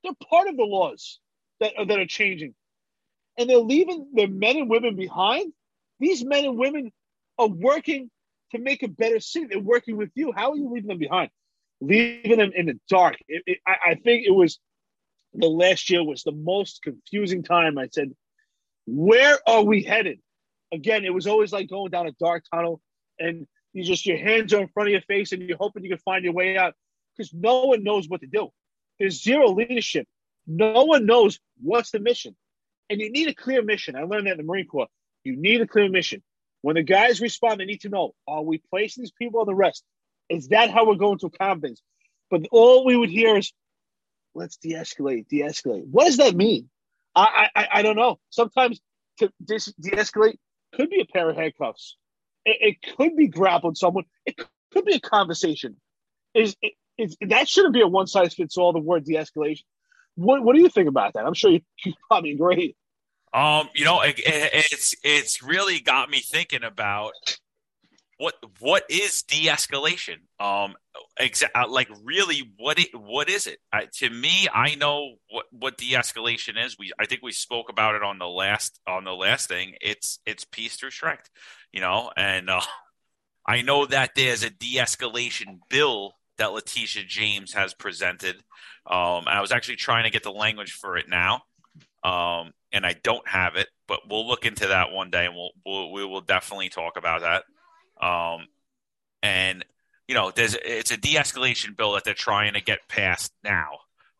They're part of the laws that are, that are changing. And they're leaving their men and women behind. These men and women are working to make a better city. They're working with you. How are you leaving them behind? Leaving them in the dark. It, it, I, I think it was the last year was the most confusing time. I said, where are we headed? Again, it was always like going down a dark tunnel and you just, your hands are in front of your face and you're hoping you can find your way out because no one knows what to do. There's zero leadership. No one knows what's the mission. And you need a clear mission. I learned that in the Marine Corps. You need a clear mission. When the guys respond, they need to know, are we placing these people on the rest? Is that how we're going to calm things? But all we would hear is, let's de-escalate, de-escalate. What does that mean? I I, I don't know. Sometimes to de-escalate could be a pair of handcuffs. It, it could be grappling someone. It could be a conversation. Is it, it's, that shouldn't be a one-size-fits-all, the word de-escalation. What, what do you think about that? I'm sure you, you probably agree. Um, you know, it, it, it's it's really got me thinking about what what is de-escalation? Um, exa- like really, what it, what is it? I, to me, I know what, what de-escalation is. We I think we spoke about it on the last on the last thing. It's it's peace through strength, you know. And uh, I know that there's a de-escalation bill that Letitia James has presented. Um, I was actually trying to get the language for it now. Um, and I don't have it, but we'll look into that one day and we'll, we'll, we will definitely talk about that. Um, and you know, there's, it's a de-escalation bill that they're trying to get passed now,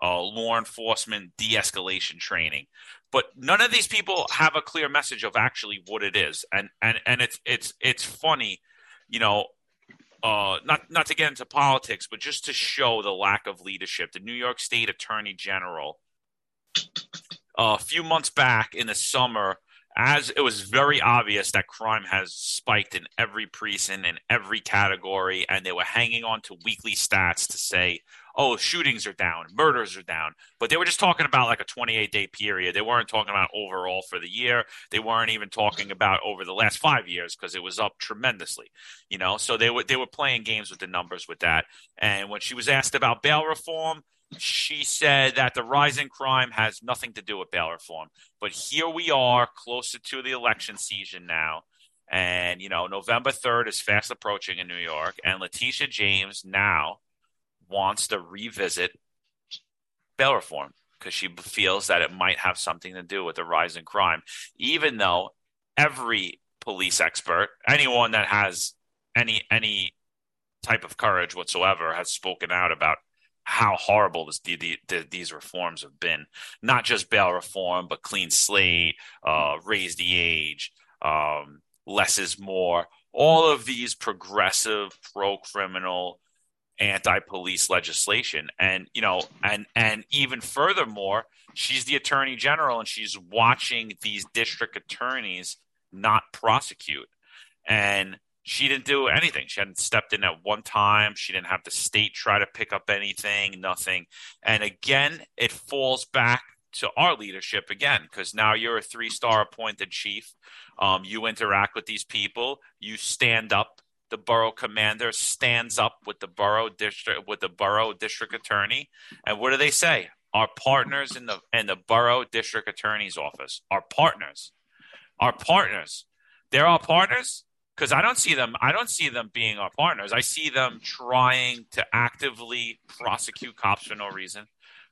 uh, law enforcement de-escalation training, but none of these people have a clear message of actually what it is. And, and, and it's, it's, it's funny, you know, Uh, not not to get into politics, but just to show the lack of leadership. The New York State Attorney General, uh, a few months back in the summer, as it was very obvious that crime has spiked in every precinct, in every category, and they were hanging on to weekly stats to say, oh, shootings are down, murders are down. But they were just talking about like a twenty-eight day period. They weren't talking about overall for the year. They weren't even talking about over the last five years because it was up tremendously, you know. So they were they were playing games with the numbers with that. And when she was asked about bail reform, she said that the rise in crime has nothing to do with bail reform. But here we are closer to the election season now. And, you know, November third is fast approaching in New York. And Letitia James now wants to revisit bail reform because she feels that it might have something to do with the rise in crime, even though every police expert, anyone that has any any type of courage whatsoever, has spoken out about how horrible this, the, the, the, these reforms have been. Not just bail reform, but clean slate, uh, raise the age, um, less is more. All of these progressive, pro-criminal, anti-police legislation. And, you know, and, and even furthermore, she's the attorney general and she's watching these district attorneys not prosecute. And she didn't do anything. She hadn't stepped in at one time. She didn't have the state try to pick up anything, nothing. And again, it falls back to our leadership again, because now you're a three-star appointed chief. Um, you interact with these people. You stand up. The borough commander stands up with the borough district with the borough district attorney. And what do they say? Our partners in the in the borough district attorney's office. Our partners. Our partners. They're our partners. Because I don't see them, I don't see them being our partners. I see them trying to actively prosecute cops for no reason.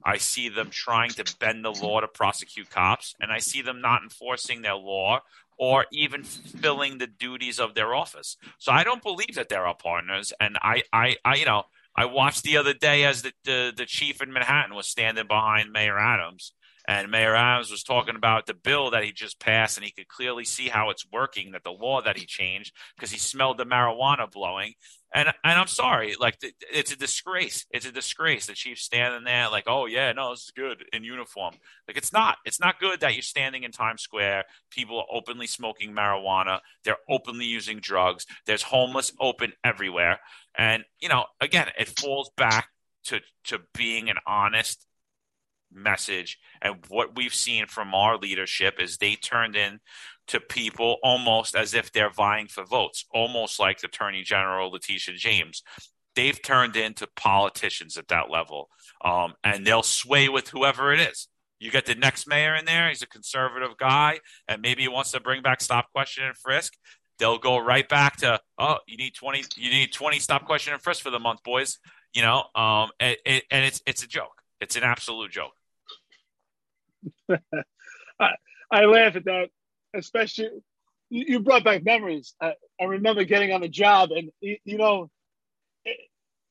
I see them trying to bend the law to prosecute cops, and I see them not enforcing their law or even fulfilling the duties of their office. So I don't believe that they're our partners. And I, I, I you know, I watched the other day as the, the the chief in Manhattan was standing behind Mayor Adams. And Mayor Adams was talking about the bill that he just passed, and he could clearly see how it's working, that the law that he changed, because he smelled the marijuana blowing. And and I'm sorry, like, it's a disgrace. It's a disgrace. The chief's standing there like, oh, yeah, no, this is good, in uniform. Like, it's not. It's not good that you're standing in Times Square. People are openly smoking marijuana. They're openly using drugs. There's homeless open everywhere. And, you know, again, it falls back to, to being an honest message. And what we've seen from our leadership is they turned in to people almost as if they're vying for votes, almost like Attorney General Letitia James. They've turned into politicians at that level, um, and they'll sway with whoever it is. You get the next mayor in there, he's a conservative guy, and maybe he wants to bring back stop, question, and frisk. They'll go right back to, oh, you need twenty, you need twenty stop, question, and frisk for the month, boys. You know, um, and, and it's it's a joke. It's an absolute joke. I, I laugh at that, especially you, you brought back memories. I, I remember getting on the job, and you, you know, it,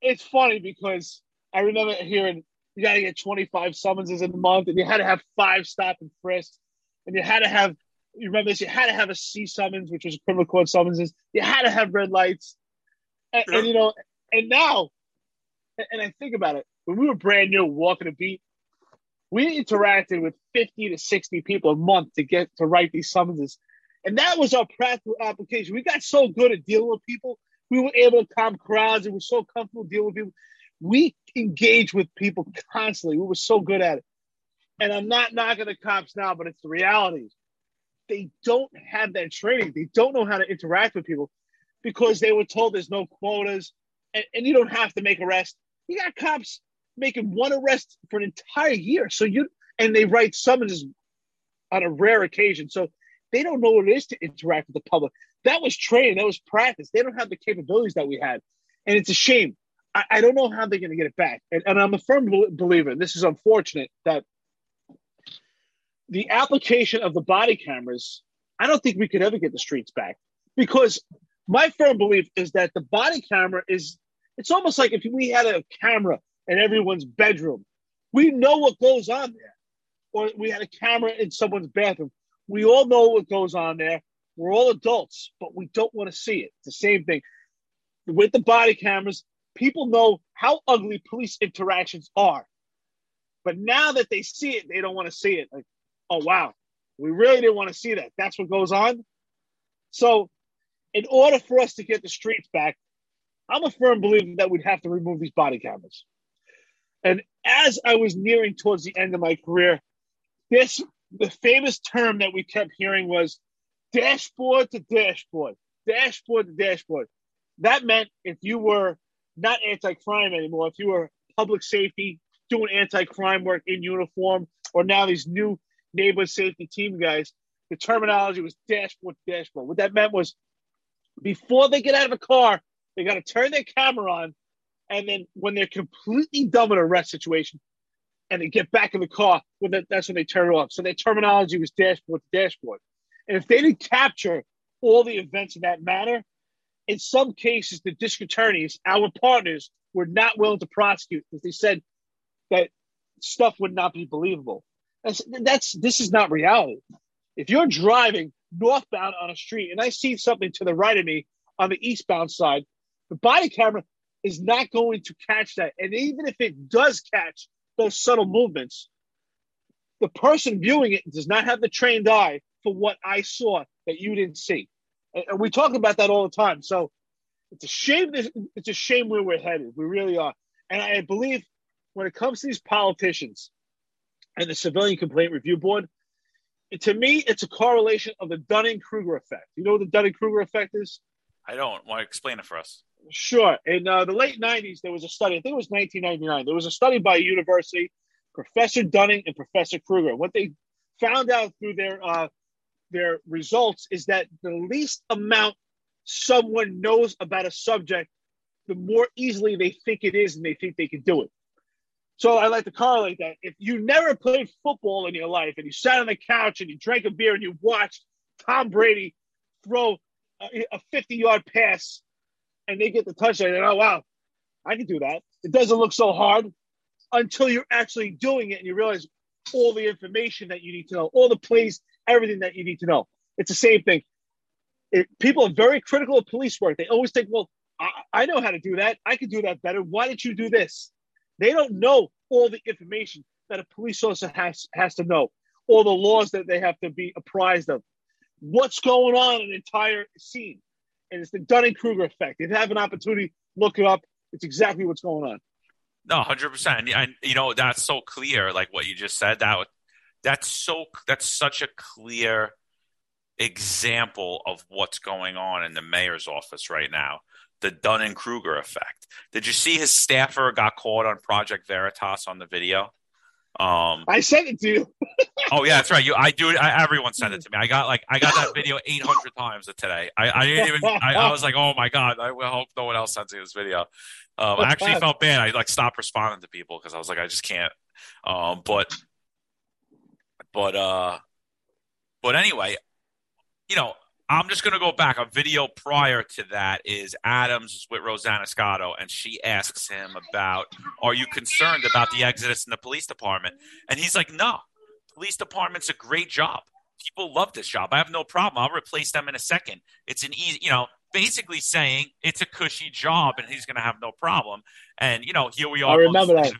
it's funny because I remember hearing you got to get twenty-five summonses in a month, and you had to have five stop and frisks, and you had to have you remember this. You had to have a C summons, which was a criminal court summonses. You had to have red lights, and, sure. and you know, and now, and I think about it, when we were brand new, walking a beat, we interacted with fifty to sixty people a month to get to write these summonses. And that was our practical application. We got so good at dealing with people. We were able to calm crowds. We were so comfortable dealing with people. We engaged with people constantly. We were so good at it. And I'm not knocking the cops now, but it's the reality. They don't have that training. They don't know how to interact with people because they were told there's no quotas and, and you don't have to make arrests. You got cops making one arrest for an entire year. So you, and they write summonses on a rare occasion. So they don't know what it is to interact with the public. That was training. That was practice. They don't have the capabilities that we had. And it's a shame. I, I don't know how they're going to get it back. And, and I'm a firm believer, and this is unfortunate, that the application of the body cameras, I don't think we could ever get the streets back, because my firm belief is that the body camera is, it's almost like if we had a camera in everyone's bedroom. We know what goes on there. Or we had a camera in someone's bathroom. We all know what goes on there. We're all adults, but we don't want to see it. It's the same thing. With the body cameras, people know how ugly police interactions are. But now that they see it, they don't want to see it. Like, oh, wow, We really didn't want to see that. That's what goes on. So in order for us to get the streets back, I'm a firm believer that we'd have to remove these body cameras. And as I was nearing towards the end of my career, this the famous term that we kept hearing was dashboard to dashboard, dashboard to dashboard. That meant if you were not anti-crime anymore, if you were public safety, doing anti-crime work in uniform, or now these new neighborhood safety team guys, the terminology was dashboard to dashboard. What that meant was before they get out of a car, they got to turn their camera on, and then when they're completely done with an arrest situation and they get back in the car, well, that, that's when they turn it off. So their terminology was dashboard to dashboard. And if they didn't capture all the events in that manner, in some cases, the district attorneys, our partners, were not willing to prosecute because they said that stuff would not be believable. That's, that's this is not reality. If you're driving northbound on a street and I see something to the right of me on the eastbound side, the body camera is not going to catch that. And even if it does catch those subtle movements, the person viewing it does not have the trained eye for what I saw that you didn't see. And we talk about that all the time. So it's a shame. It's a shame where we're headed. We really are. And I believe when it comes to these politicians and the Civilian Complaint Review Board, to me, it's a correlation of the Dunning-Kruger effect. You know what the Dunning-Kruger effect is? I don't. Why explain it for us? Sure. In uh, the late nineties, there was a study. I think it was nineteen ninety-nine. There was a study by a university, Professor Dunning and Professor Kruger. What they found out through their uh, their results is that the least amount someone knows about a subject, the more easily they think it is and they think they can do it. So I like to correlate that. If you never played football in your life and you sat on the couch and you drank a beer and you watched Tom Brady throw a fifty-yard pass and they get the touchdown, and oh, wow, I can do that. It doesn't look so hard until you're actually doing it and you realize all the information that you need to know, all the plays, everything that you need to know. It's the same thing. It, people are very critical of police work. They always think, well, I, I know how to do that. I can do that better. Why didn't you do this? They don't know all the information that a police officer has, has to know, all the laws that they have to be apprised of, what's going on in an entire scene. And it's the Dunning-Kruger effect. If you have an opportunity, look it up. It's exactly what's going on. No, one hundred percent. And, and, you know, that's so clear, like what you just said. That that's so that's such a clear example of what's going on in the mayor's office right now. The Dunning-Kruger effect. Did you see his staffer got caught on Project Veritas on the video? Um, I sent it to you. Oh yeah, that's right. You, I do. I, everyone sent it to me. I got like I got that video eight hundred times today. I, I didn't even. I, I was like, oh my god. I hope no one else sends me this video. Um, I actually felt bad. I like stopped responding to people because I was like, I just can't. Um, but, but, uh, but anyway, you know, I'm just gonna go back. A video prior to that is Adams with Rosanna Scotto, and she asks him about, "Are you concerned about the exodus in the police department?" And he's like, "No. Police department's a great job. People love this job. I have no problem. I'll replace them in a second. It's an easy, you know, basically saying it's a cushy job and he's going to have no problem." And, you know, here we are. I remember that. Later,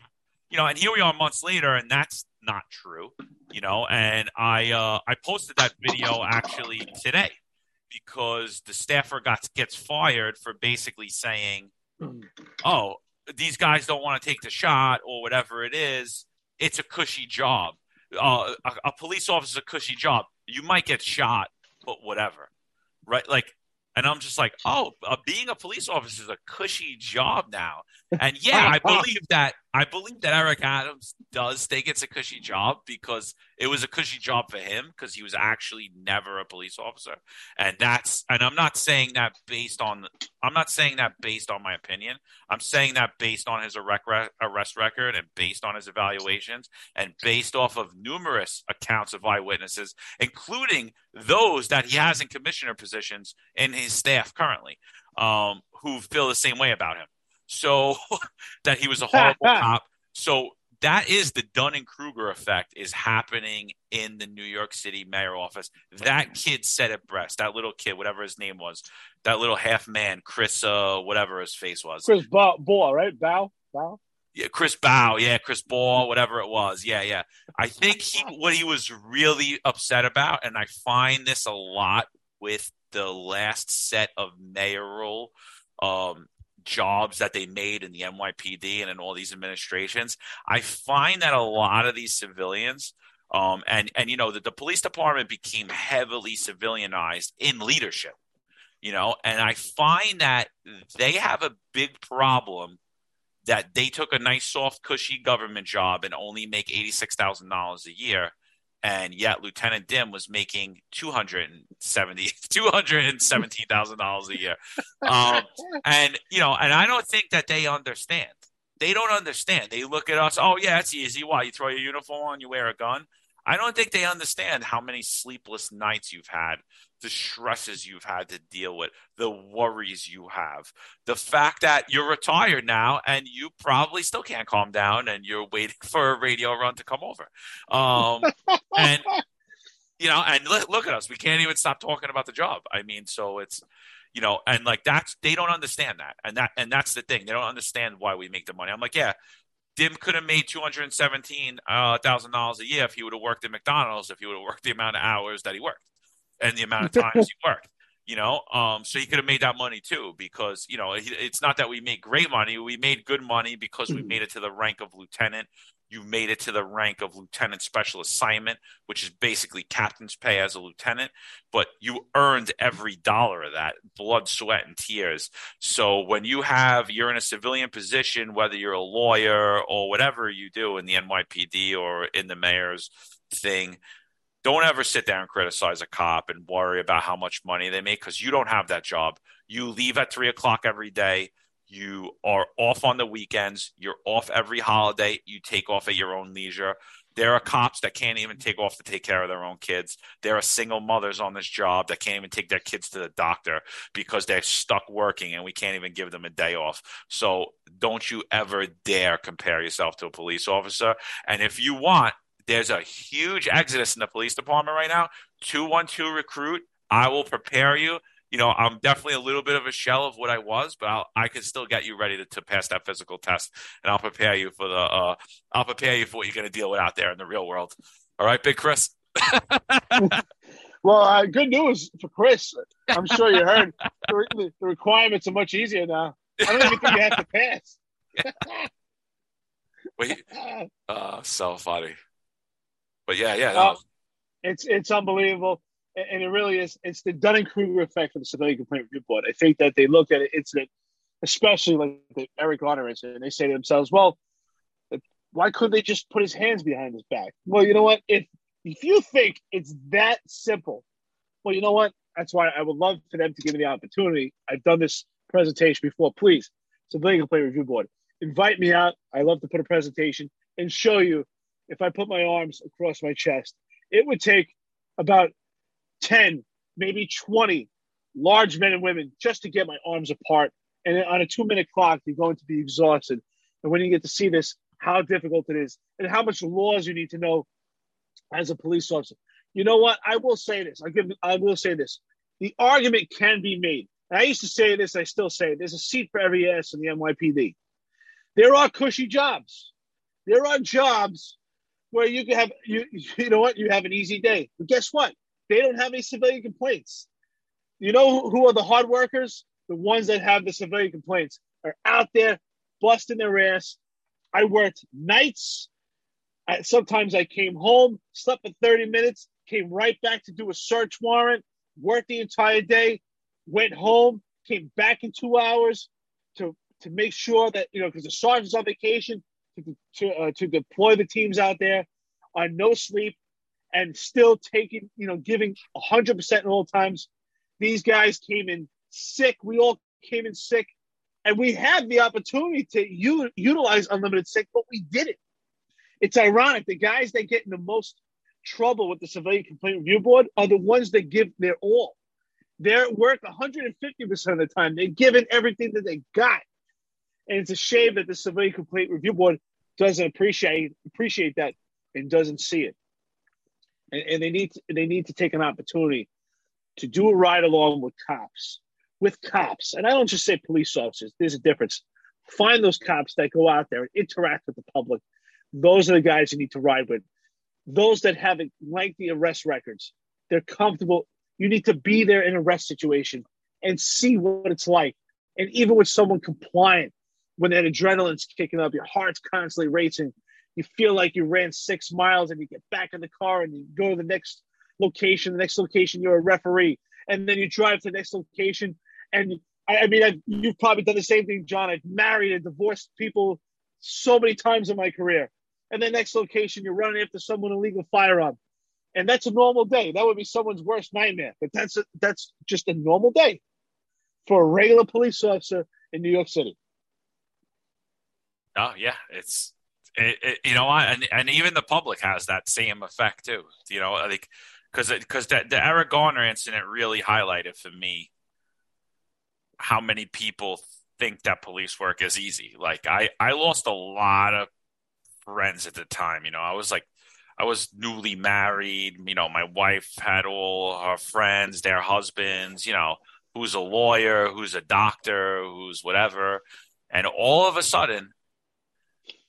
you know, and here we are months later, and that's not true, you know. And I uh, I posted that video actually today because the staffer got gets fired for basically saying, oh, these guys don't want to take the shot or whatever it is. It's a cushy job. Uh, a, a police officer is a cushy job. You might get shot, but whatever, right? Like, and I'm just like, oh, uh, being a police officer is a cushy job now. And yeah, I believe that. I believe that Eric Adams does think it's a cushy job because it was a cushy job for him because he was actually never a police officer. And that's, and I'm not saying that based on, I'm not saying that based on my opinion. I'm saying that based on his arrest record and based on his evaluations and based off of numerous accounts of eyewitnesses, including those that he has in commissioner positions in his staff currently, um, who feel the same way about him. So that he was a horrible cop. So that is the Dunning-Kruger effect is happening in the New York City mayor office. That kid said at breast, that little kid, whatever his name was, that little half man, Chris, uh, whatever his face was. Chris Bow, Bow right? Bow? Bow? yeah, Chris Bow, yeah, Chris Bow, whatever it was. Yeah, yeah. I think he what he was really upset about, and I find this a lot with the last set of mayoral um, jobs that they made in the N Y P D and in all these administrations. I find that a lot of these civilians um, and, and, you know, that the police department became heavily civilianized in leadership, you know, and I find that they have a big problem that they took a nice, soft, cushy government job and only make eighty-six thousand dollars a year. And yet Lieutenant Dim was making two hundred seventy thousand dollars a year. Um, and, you know, and I don't think that they understand. They don't understand. They look at us. Oh, yeah, it's easy. Why? You throw your uniform on, you wear a gun. I don't think they understand how many sleepless nights you've had, the stresses you've had to deal with, the worries you have, the fact that you're retired now and you probably still can't calm down and you're waiting for a radio run to come over. Um, and, you know, and look, look at us. We can't even stop talking about the job. I mean, so it's, you know, and like that's, they don't understand that. And that, and that's the thing. They don't understand why we make the money. I'm like, yeah. Dim could have made two hundred seventeen thousand dollars a year if he would have worked at McDonald's, if he would have worked the amount of hours that he worked and the amount of times he worked, you know. Um, so he could have made that money too because, you know, it, it's not that we make great money. We made good money because we made it to the rank of lieutenant. You made it to the rank of lieutenant special assignment, which is basically captain's pay as a lieutenant. But you earned every dollar of that blood, sweat, and tears. So when you have you're in a civilian position, whether you're a lawyer or whatever you do in the N Y P D or in the mayor's thing, don't ever sit there and criticize a cop and worry about how much money they make because you don't have that job. You leave at three o'clock every day. You are off on the weekends. You're off every holiday. You take off at your own leisure. There are cops that can't even take off to take care of their own kids. There are single mothers on this job that can't even take their kids to the doctor because they're stuck working and we can't even give them a day off. So don't you ever dare compare yourself to a police officer. And if you want, there's a huge exodus in the police department right now. two one two recruit. I will prepare you. You know, I'm definitely a little bit of a shell of what I was, but I'll, I can still get you ready to, to pass that physical test, and I'll prepare you for the uh, I'll prepare you for what you're going to deal with out there in the real world. All right, Big Chris. Well, uh, good news for Chris. I'm sure you heard the, re- the requirements are much easier now. I don't even think you have to pass. Wait, uh, so funny. But yeah, yeah, uh, was- it's it's unbelievable. And it really is. It's the Dunning-Kruger effect for the Civilian Complaint Review Board. I think that they looked at an incident, especially like the Eric Garner incident, and they say to themselves, well, why couldn't they just put his hands behind his back? Well, you know what? If if you think it's that simple, well, you know what? That's why I would love for them to give me the opportunity. I've done this presentation before. Please, Civilian Complaint Review Board, invite me out. I love to put a presentation and show you if I put my arms across my chest, it would take about ten, maybe twenty large men and women just to get my arms apart. And on a two-minute clock, you're going to be exhausted. And when you get to see this, how difficult it is and how much laws you need to know as a police officer. You know what? I will say this. I'll give, I will say this. The argument can be made. And I used to say this. I still say it. There's a seat for every ass in the N Y P D. There are cushy jobs. There are jobs where you can have, you, you know what? You have an easy day. But guess what? They don't have any civilian complaints. You know who are the hard workers? The ones that have the civilian complaints are out there busting their ass. I worked nights. I, sometimes I came home, slept for thirty minutes, came right back to do a search warrant, worked the entire day, went home, came back in two hours to, to make sure that, you know, because the sergeant's on vacation, to, to, uh, to deploy the teams out there on no sleep. And still taking, you know, giving one hundred percent in all times. These guys came in sick. We all came in sick. And we had the opportunity to u- utilize unlimited sick, but we didn't. It's ironic. The guys that get in the most trouble with the Civilian Complaint Review Board are the ones that give their all. They're at work one hundred fifty percent of the time. They're giving everything that they got. And it's a shame that the Civilian Complaint Review Board doesn't appreciate appreciate that and doesn't see it. And, and they need to, they need to take an opportunity to do a ride along with cops, with cops. And I don't just say police officers. There's a difference. Find those cops that go out there and interact with the public. Those are the guys you need to ride with. Those that have lengthy arrest records, they're comfortable. You need to be there in an arrest situation and see what it's like. And even with someone compliant, when that adrenaline's kicking up, your heart's constantly racing, you feel like you ran six miles and you get back in the car and you go to the next location, the next location, you're a referee. And then you drive to the next location. And I, I mean, I've, you've probably done the same thing, John. I've married and divorced people so many times in my career. And the next location, you're running after someone with an illegal firearm. And that's a normal day. That would be someone's worst nightmare. But that's a, that's just a normal day for a regular police officer in New York City. Oh, yeah. It's, it, it, you know, and, and even the public has that same effect, too. You know, like, because because the, the Eric Garner incident really highlighted for me how many people think that police work is easy. Like, I, I lost a lot of friends at the time. You know, I was like, I was newly married. You know, my wife had all her friends, their husbands, you know, who's a lawyer, who's a doctor, who's whatever. And all of a sudden,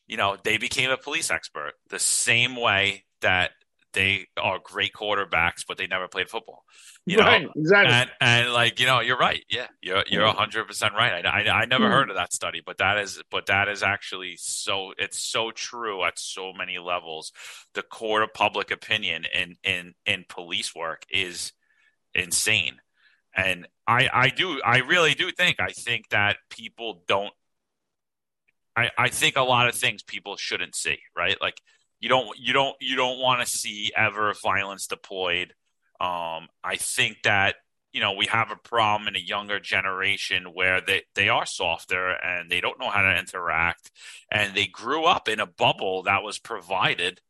you know, they became a police expert the same way that they are great quarterbacks, but they never played football. You right, know, exactly. And, and like, you know, you're right. Yeah, you're you're one hundred percent right. I, I, I never mm-hmm. heard of that study, but that is but that is actually so it's so true at so many levels. The court of public opinion in in, in police work is insane. And I, I do I really do think I think that people don't I, I think a lot of things people shouldn't see, right? Like you don't you don't you don't want to see ever violence deployed. Um, I think that, you know, we have a problem in a younger generation where they, they are softer and they don't know how to interact, and they grew up in a bubble that was provided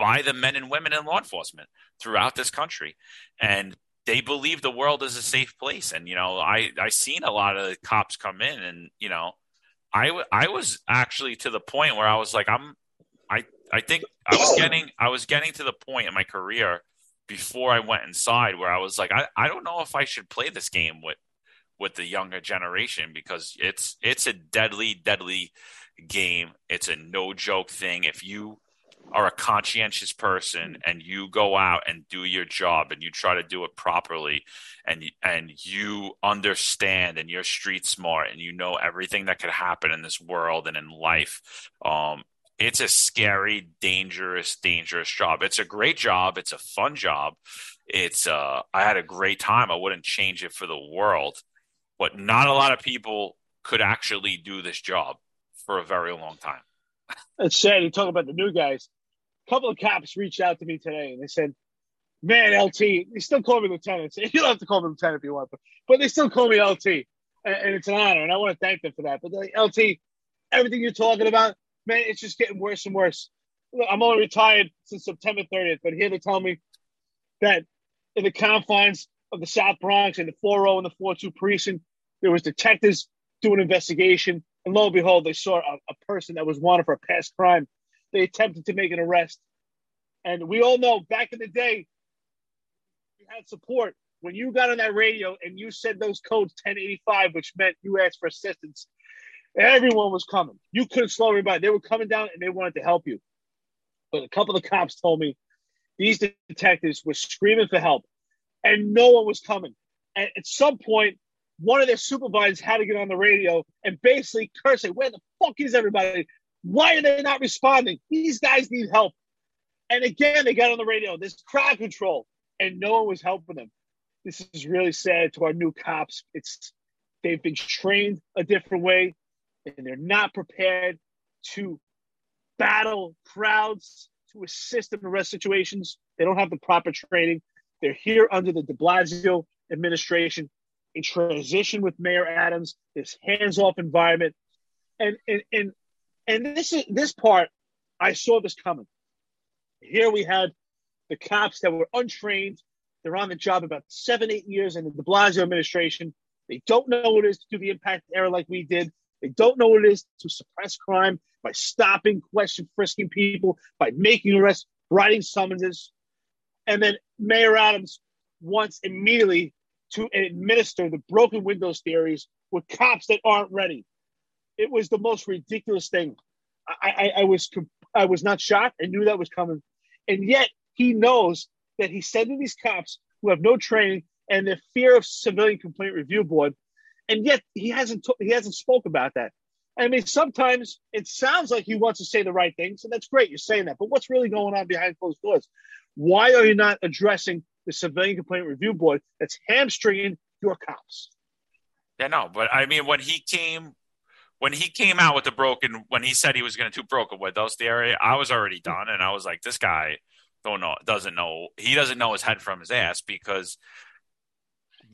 by the men and women in law enforcement throughout this country. And they believe the world is a safe place. And, you know, I, I seen a lot of cops come in and, you know, I, w- I was actually to the point where I was like, I'm, I, I think I was getting, I was getting to the point in my career before I went inside where I was like, I, I don't know if I should play this game with, with the younger generation, because it's, it's a deadly, deadly game. It's a no joke thing. If you are a conscientious person and you go out and do your job and you try to do it properly and and you understand and you're street smart and you know everything that could happen in this world and in life, um, it's a scary, dangerous, dangerous job. It's a great job. It's a fun job. It's uh, I had a great time. I wouldn't change it for the world, but not a lot of people could actually do this job for a very long time. It's sad. You talk about the new guys. A couple of cops reached out to me today and they said, man, L T, they still call me lieutenant. You'll have to call me lieutenant if you want, but, but they still call me L T. And, and it's an honor. And I want to thank them for that. But like, L T, everything you're talking about, man, it's just getting worse and worse. I'm only retired since September thirtieth, but here to tell me that in the confines of the South Bronx and the four oh and the four two precinct, there was detectives doing investigation. And lo and behold, they saw a, a person that was wanted for a past crime. They attempted to make an arrest. And we all know back in the day, you had support. When you got on that radio and you said those codes ten eighty-five, which meant you asked for assistance, everyone was coming. You couldn't slow everybody. They were coming down and they wanted to help you. But a couple of cops told me these detectives were screaming for help and no one was coming. And at some point, one of their supervisors had to get on the radio and basically curse it. Where the fuck is everybody? Why are they not responding? These guys need help. And again, they got on the radio. There's crowd control, and no one was helping them. This is really sad to our new cops. It's they've been trained a different way, and they're not prepared to battle crowds, to assist in arrest situations. They don't have the proper training. They're here under the de Blasio administration. In transition with Mayor Adams, this hands-off environment, and and and and this is this part, I saw this coming. Here we had the cops that were untrained; they're on the job about seven, eight years in the de Blasio administration. They don't know what it is to do the impact era like we did. They don't know what it is to suppress crime by stopping, questioning, frisking people, by making arrests, writing summonses, and then Mayor Adams wants immediately to administer the broken windows theories with cops that aren't ready. it was the most ridiculous thing. I, I, I was I was not shocked. I knew that was coming. And yet he knows that he's sending these cops who have no training and the fear of Civilian Complaint Review Board. And yet he hasn't t- he hasn't spoke about that. I mean, sometimes it sounds like he wants to say the right thing. So that's great. You're saying that. But what's really going on behind closed doors? Why are you not addressing the Civilian Complaint Review Board that's hamstringing your cops? Yeah, no. But I mean, when he came when he came out with the broken, when he said he was going to do broken windows theory, I was already done. And I was like, this guy don't know, doesn't know. He doesn't know his head from his ass, because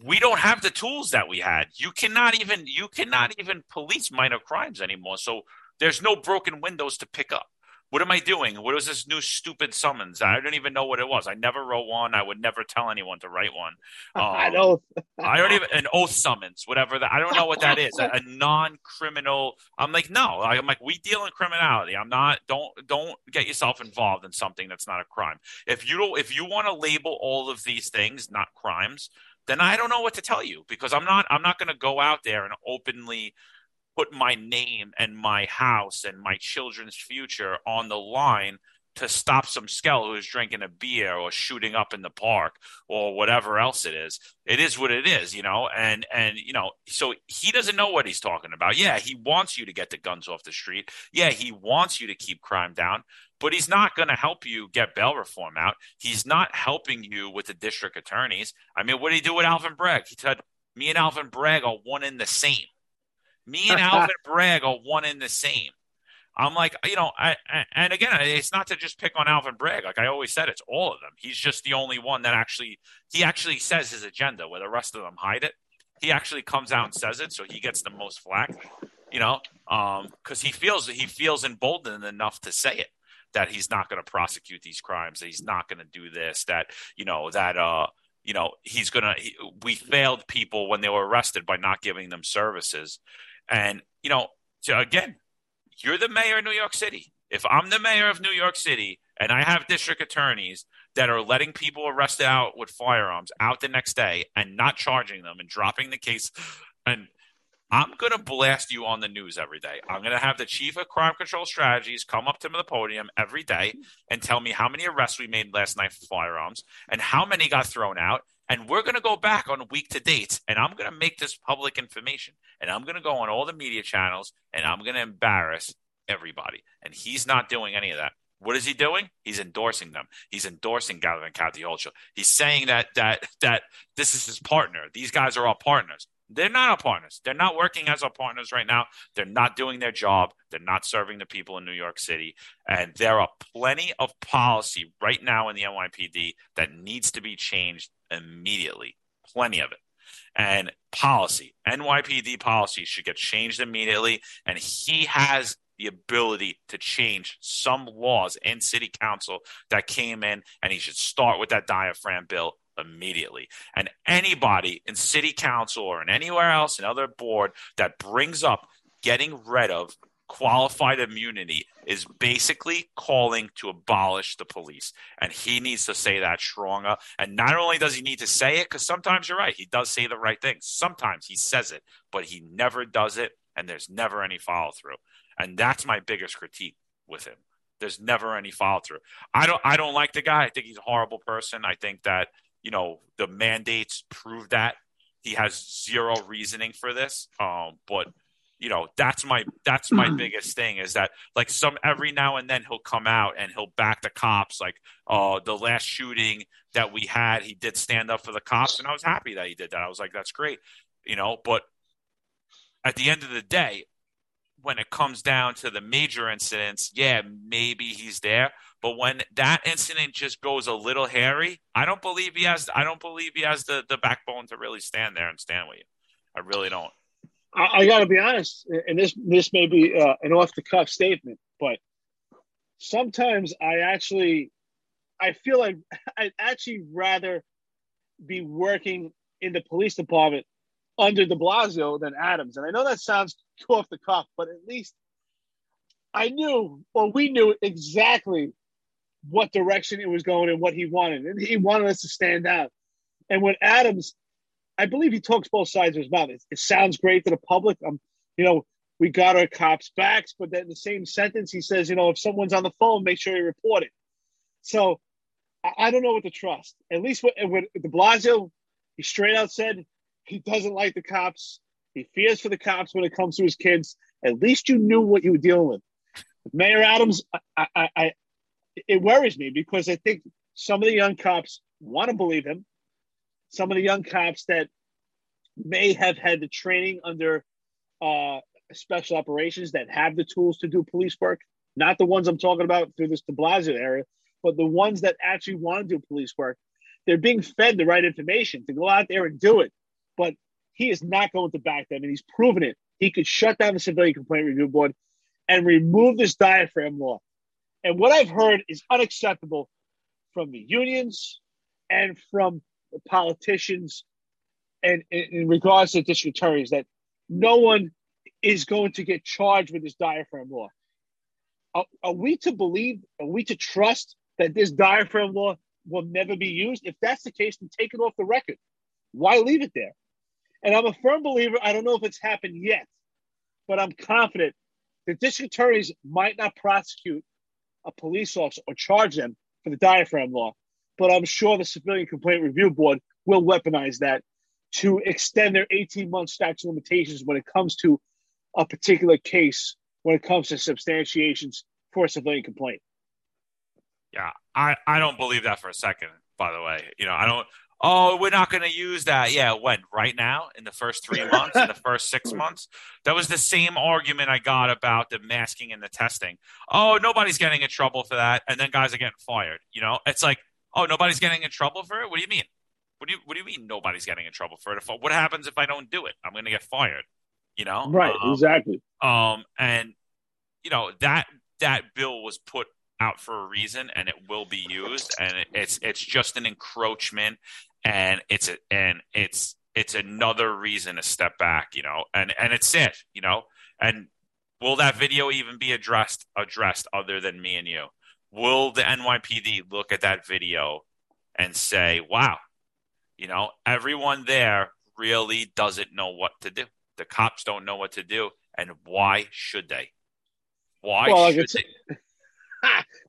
we don't have the tools that we had. You cannot even you cannot even police minor crimes anymore. So there's no broken windows to pick up. What am I doing? What was this new stupid summons? I don't even know what it was. I never wrote one. I would never tell anyone to write one. Um, I don't. I don't even an oath summons, whatever that. I don't know what that is. A, a non-criminal. I'm like, no. I'm like, we deal in criminality. I'm not. Don't don't get yourself involved in something that's not a crime. If you don't, if you want to label all of these things not crimes, then I don't know what to tell you, because I'm not I'm not going to go out there and openly put my name and my house and my children's future on the line to stop some skell who's drinking a beer or shooting up in the park or whatever else it is. It is what it is, you know, and, and, you know, so he doesn't know what he's talking about. Yeah, he wants you to get the guns off the street. Yeah, he wants you to keep crime down, but he's not going to help you get bail reform out. He's not helping you with the district attorneys. I mean, what did he do with Alvin Bragg? He said, me and Alvin Bragg are one in the same. Me and Alvin Bragg are one in the same. I'm like, you know, I, I, and again, it's not to just pick on Alvin Bragg. Like I always said, it's all of them. He's just the only one that actually, he actually says his agenda where the rest of them hide it. He actually comes out and says it. So he gets the most flack, you know, um, cause he feels that he feels emboldened enough to say it, that he's not going to prosecute these crimes, that he's not going to do this, that, you know, that, uh, you know, he's going to, he, we failed people when they were arrested by not giving them services. And, you know, so again, you're the mayor of New York City. If I'm the mayor of New York City and I have district attorneys that are letting people arrested out with firearms out the next day and not charging them and dropping the case, and I'm going to blast you on the news every day. I'm going to have the chief of crime control strategies come up to the podium every day and tell me how many arrests we made last night for firearms and how many got thrown out. And we're going to go back on week to date, and I'm going to make this public information, and I'm going to go on all the media channels, and I'm going to embarrass everybody. And he's not doing any of that. What is he doing? He's endorsing them. He's endorsing Galvin Cattiocho. He's saying that that that this is his partner. These guys are our partners. They're not our partners. They're not working as our partners right now. They're not doing their job. They're not serving the people in New York City. And there are plenty of policy right now in the N Y P D that needs to be changed immediately, plenty of it. And policy, N Y P D policy should get changed immediately, and he has the ability to change some laws in city council that came in, and he should start with that diaphragm bill immediately. And anybody in city council or in anywhere else, another board that brings up getting rid of qualified immunity is basically calling to abolish the police. And he needs to say that stronger. And not only does he need to say it, because sometimes you're right, he does say the right thing. Sometimes he says it, but he never does it. And there's never any follow through. And that's my biggest critique with him. There's never any follow through. I don't, I don't like the guy. I think he's a horrible person. I think that, you know, the mandates prove that he has zero reasoning for this. Um, but You know, that's my that's my biggest thing, is that like some every now and then he'll come out and he'll back the cops, like uh, the last shooting that we had, he did stand up for the cops. And I was happy that he did that. I was like, that's great. You know, but at the end of the day, when it comes down to the major incidents, yeah, maybe he's there. But when that incident just goes a little hairy, I don't believe he has I don't believe he has the, the backbone to really stand there and stand with you. I really don't. I, I got to be honest, and this this may be uh, an off-the-cuff statement, but sometimes I actually, I feel like I'd actually rather be working in the police department under de Blasio than Adams. And I know that sounds off-the-cuff, but at least I knew, or we knew exactly what direction it was going and what he wanted. And he wanted us to stand out. And when Adams, I believe he talks both sides of his mouth. It, it sounds great to the public. Um, you know, we got our cops backs, but then in the same sentence, he says, you know, if someone's on the phone, make sure you report it. So I, I don't know what to trust. At least with, with de Blasio, he straight out said he doesn't like the cops. He fears for the cops when it comes to his kids. At least you knew what you were dealing with. Mayor Adams, I, I, I, it worries me because I think some of the young cops want to believe him. Some of the young cops that may have had the training under uh, special operations that have the tools to do police work, not the ones I'm talking about through this de Blasio era, but the ones that actually want to do police work, they're being fed the right information to go out there and do it. But he is not going to back them, and he's proven it. He could shut down the Civilian Complaint Review Board and remove this diaphragm law. And what I've heard is unacceptable from the unions and from the politicians and in regards to district attorneys, that no one is going to get charged with this diaphragm law. Are, are we to believe, are we to trust that this diaphragm law will never be used? If that's the case, then take it off the record. Why leave it there? And I'm a firm believer, I don't know if it's happened yet, but I'm confident the district attorneys might not prosecute a police officer or charge them for the diaphragm law, but I'm sure the Civilian Complaint Review Board will weaponize that to extend their eighteen-month statute of limitations when it comes to a particular case, when it comes to substantiations for a civilian complaint. Yeah, I, I don't believe that for a second, by the way. You know, I don't, oh, we're not going to use that. Yeah, when? Right now? In the first three months? In the first six months? That was the same argument I got about the masking and the testing. Oh, nobody's getting in trouble for that. And then guys are getting fired. You know, it's like, oh, nobody's getting in trouble for it? What do you mean? What do you What do you mean nobody's getting in trouble for it? If, what happens if I don't do it? I'm going to get fired, you know? Right, um, exactly. Um, and, you know, that that bill was put out for a reason, and it will be used, and it, it's it's just an encroachment, and it's a, and it's it's another reason to step back, you know, and and it's it, you know, and will that video even be addressed addressed other than me and you? Will the N Y P D look at that video and say, wow, you know, everyone there really doesn't know what to do. The cops don't know what to do, and why should they? Why well, should they?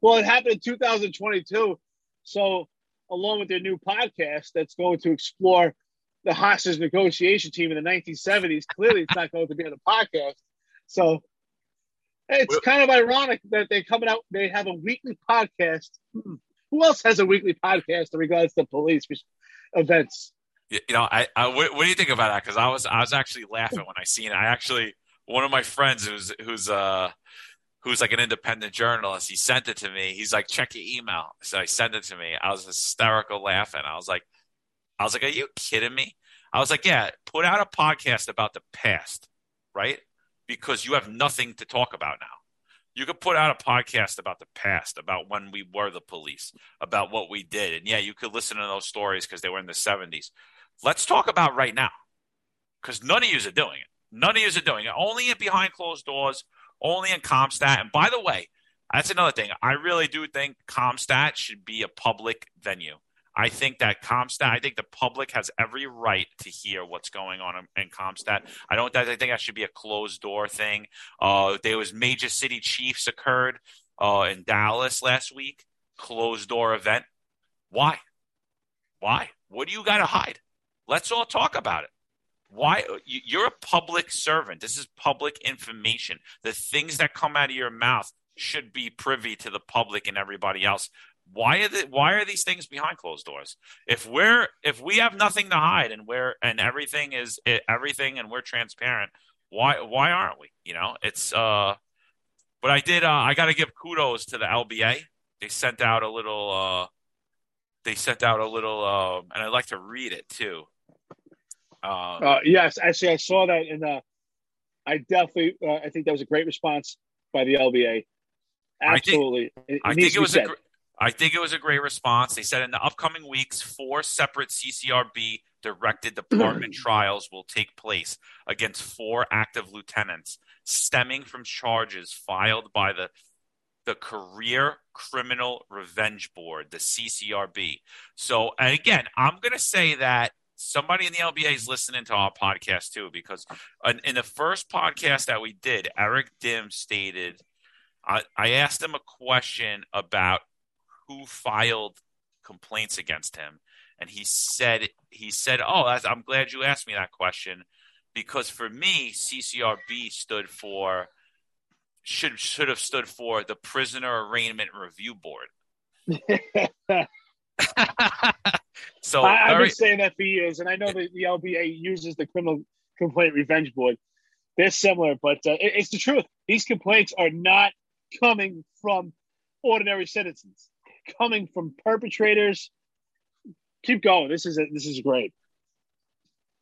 Well, it happened in two thousand twenty-two. So along with their new podcast that's going to explore the hostage negotiation team in the nineteen seventies, clearly it's not going to be on the podcast. So it's kind of ironic that they're coming out. They have a weekly podcast. Who else has a weekly podcast in regards to police events? You know, I, I what, what do you think about that? Because I was I was actually laughing when I seen it. I actually one of my friends who's who's uh. who's like an independent journalist, he sent it to me. He's like, check your email. So he sent it to me. I was hysterical laughing. I was like, I was like, are you kidding me? I was like, yeah, put out a podcast about the past, right? Because you have nothing to talk about now. You could put out a podcast about the past, about when we were the police, about what we did. And yeah, you could listen to those stories because they were in the seventies. Let's talk about right now, because none of you are doing it. None of you are doing it. Only in behind closed doors, only in CompStat. And by the way, that's another thing. I really do think CompStat should be a public venue. I think that CompStat, I think the public has every right to hear what's going on in, in CompStat. I don't I think that should be a closed door thing. Uh, there was major city chiefs occurred uh, in Dallas last week, closed door event. Why? Why? What do you got to hide? Let's all talk about it. Why? You're a public servant. This is public information. The things that come out of your mouth should be privy to the public and everybody else. Why are the, Why are these things behind closed doors? If we're if we have nothing to hide and we're and everything is everything and we're transparent, why why aren't we? You know, it's. Uh, but I did. Uh, I got to give kudos to the L B A. They sent out a little. Uh, they sent out a little, uh, and I'd like to read it too. Um, uh, yes, actually, I saw that, and uh, I definitely, uh, I think that was a great response by the L B A. Absolutely, I think it, I think it was a, gr- I think it was a great response. They said in the upcoming weeks, four separate C C R B directed department trials will take place against four active lieutenants, stemming from charges filed by the the Career Criminal Revenge Board, the C C R B. So, and again, I'm going to say that somebody in the L B A is listening to our podcast too, because in the first podcast that we did, Eric Dim stated, I, I asked him a question about who filed complaints against him. And he said, he said, oh, I'm glad you asked me that question, because for me, C C R B stood for, should should have stood for the Prisoner Arraignment Review Board. So I, I've been saying that for years, and I know that the L B A uses the Criminal Complaint Revenge Board. They're similar, but uh, it, it's the truth. These complaints are not coming from ordinary citizens; coming from perpetrators. Keep going. This is a, this is great.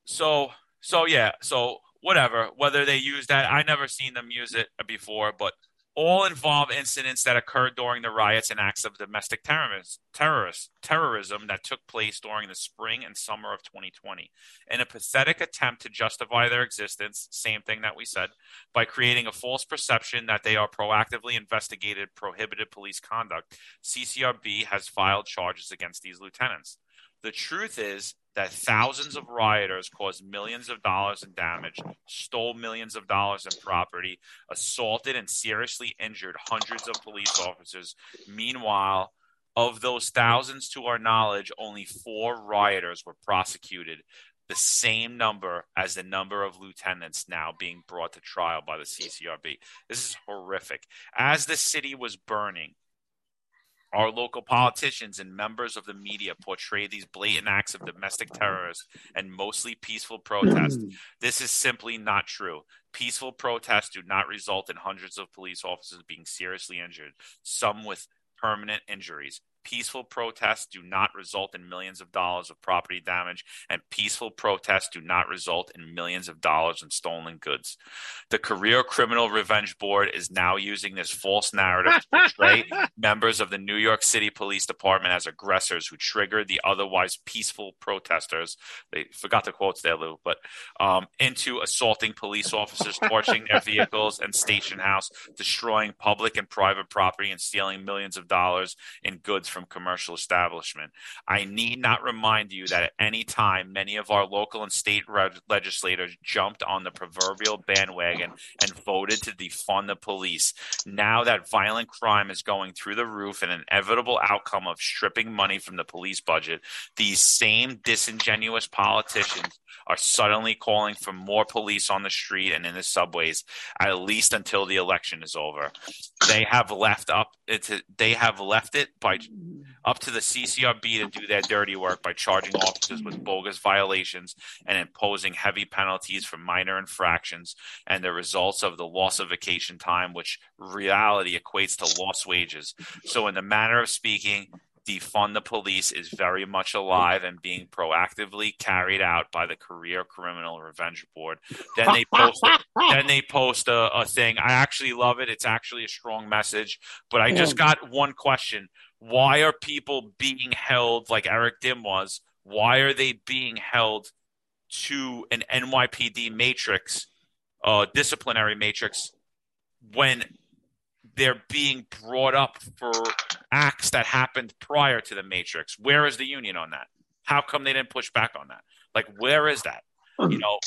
So so yeah so whatever. Whether they use that, I never seen them use it before, but. All involve incidents that occurred during the riots and acts of domestic terrorist, terrorist, terrorism that took place during the spring and summer of twenty twenty in a pathetic attempt to justify their existence, same thing that we said, by creating a false perception that they are proactively investigated prohibited police conduct. C C R B has filed charges against these lieutenants. The truth is that thousands of rioters caused millions of dollars in damage, stole millions of dollars in property, assaulted and seriously injured hundreds of police officers. Meanwhile, of those thousands, to our knowledge, only four rioters were prosecuted, the same number as the number of lieutenants now being brought to trial by the C C R B. This is horrific. As the city was burning, our local politicians and members of the media portray these blatant acts of domestic terrorists and mostly peaceful protests. This is simply not true. Peaceful protests do not result in hundreds of police officers being seriously injured, some with permanent injuries. Peaceful protests do not result in millions of dollars of property damage, and peaceful protests do not result in millions of dollars in stolen goods. The Career Criminal Revenge Board is now using this false narrative to portray members of the New York City Police Department as aggressors who triggered the otherwise peaceful protesters. They forgot the quotes there, Lou, but um, into assaulting police officers, torching their vehicles and station house, destroying public and private property, and stealing millions of dollars in goods from commercial establishment. I need not remind you that at any time, many of our local and state re- legislators jumped on the proverbial bandwagon and voted to defund the police. Now that violent crime is going through the roof, an inevitable outcome of stripping money from the police budget, these same disingenuous politicians are suddenly calling for more police on the street and in the subways, at least until the election is over. They have left up it's they have left it by up to the C C R B to do their dirty work by charging officers with bogus violations and imposing heavy penalties for minor infractions, and the results of the loss of vacation time, which reality equates to lost wages. So in the manner of speaking, defund the police is very much alive and being proactively carried out by the Career Criminal Revenge Board. Then they post a, then they post a, a thing. I actually love it. It's actually a strong message, but I just got one question. Why are people being held, like Eric Dim was, why are they being held to an N Y P D matrix, uh, disciplinary matrix, when they're being brought up for acts that happened prior to the matrix? Where is the union on that? How come they didn't push back on that? Like, where is that? You know,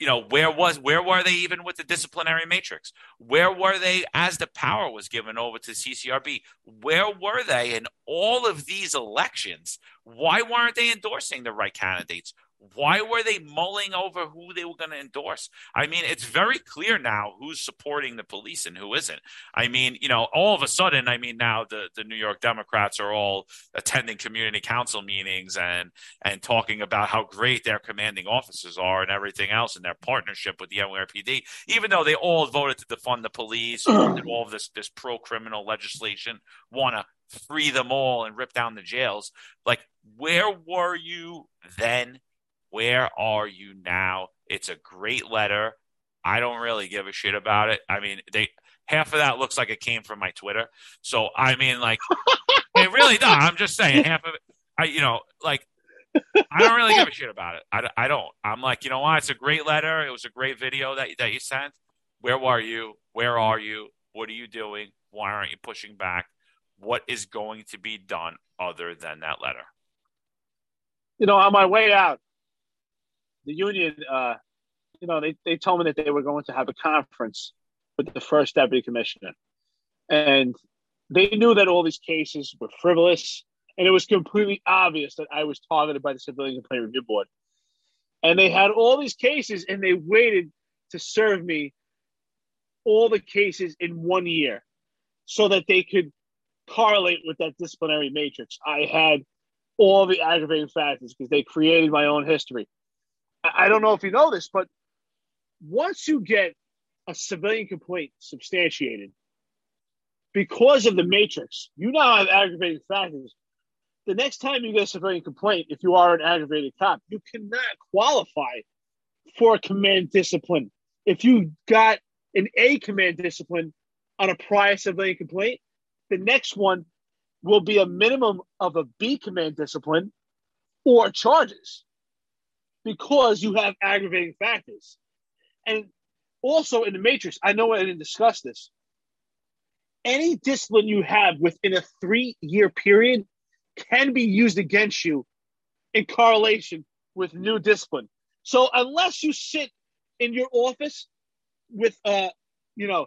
you know, where was, where were they even with the disciplinary matrix? Where were they as the power was given over to C C R B? Where were they in all of these elections? Why weren't they endorsing the right candidates? Why were they mulling over who they were going to endorse? I mean, it's very clear now who's supporting the police and who isn't. I mean, you know, all of a sudden, I mean, now the, the New York Democrats are all attending community council meetings and and talking about how great their commanding officers are and everything else and their partnership with the N Y P D, even though they all voted to defund the police and all of this, this pro-criminal legislation, want to free them all and rip down the jails. Like, where were you then? Where are you now? It's a great letter. I don't really give a shit about it. I mean, they half of that looks like it came from my Twitter. So, I mean, like, it really does. I'm just saying half of it, I, you know, like, I don't really give a shit about it. I, I don't. I'm like, you know what? It's a great letter. It was a great video that, that you sent. Where were you? Where are you? What are you doing? Why aren't you pushing back? What is going to be done other than that letter? you know, on my way out, the union, uh, you know, they, they told me that they were going to have a conference with the first deputy commissioner. And they knew that all these cases were frivolous. And it was completely obvious that I was targeted by the Civilian Complaint Review Board. And they had all these cases, and they waited to serve me all the cases in one year so that they could correlate with that disciplinary matrix. I had all the aggravating factors because they created my own history. I don't know if you know this, but once you get a civilian complaint substantiated, because of the matrix, you now have aggravating factors. The next time you get a civilian complaint, if you are an aggravated cop, you cannot qualify for a command discipline. If you got an A command discipline on a prior civilian complaint, the next one will be a minimum of a B command discipline or charges because you have aggravating factors. And also in the matrix, I know I didn't discuss this. Any discipline you have within a three-year period can be used against you in correlation with new discipline. So unless you sit in your office with a, you know,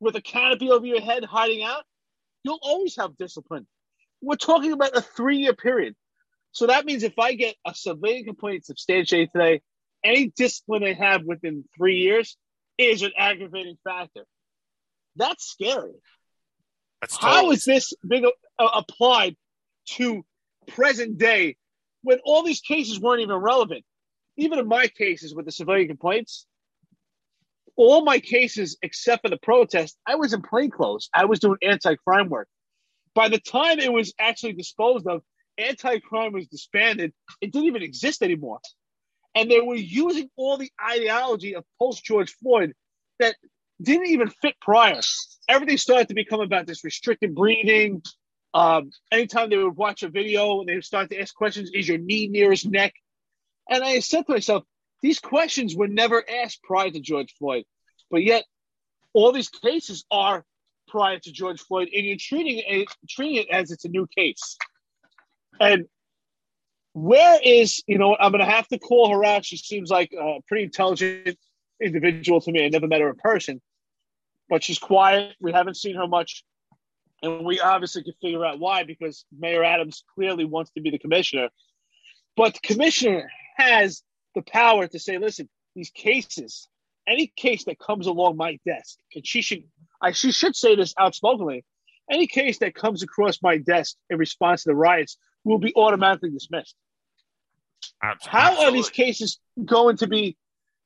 with a canopy over your head hiding out, you'll always have discipline. We're talking about a three-year period. So that means if I get a civilian complaint substantiated today, any discipline I have within three years is an aggravating factor. That's scary. That's How is this big uh, applied to present day when all these cases weren't even relevant? Even in my cases with the civilian complaints, all my cases except for the protest, I was in plainclothes. I was doing anti-crime work. By the time it was actually disposed of, anti-crime was disbanded. It didn't even exist anymore. And they were using all the ideology of post-George Floyd that didn't even fit prior. Everything started to become about this restricted breathing. Um, anytime they would watch a video and they would start to ask questions, is your knee near his neck? And I said to myself, these questions were never asked prior to George Floyd, but yet all these cases are prior to George Floyd, and you're treating it, treating it as it's a new case. And where is, you know, I'm going to have to call her out. She seems like a pretty intelligent individual to me. I never met her in person, but she's quiet. We haven't seen her much. And we obviously can figure out why, because Mayor Adams clearly wants to be the commissioner. But the commissioner has the power to say, listen, these cases, any case that comes along my desk, and she should I she should say this outspokenly, any case that comes across my desk in response to the riots will be automatically dismissed. Absolutely. How are these cases going to be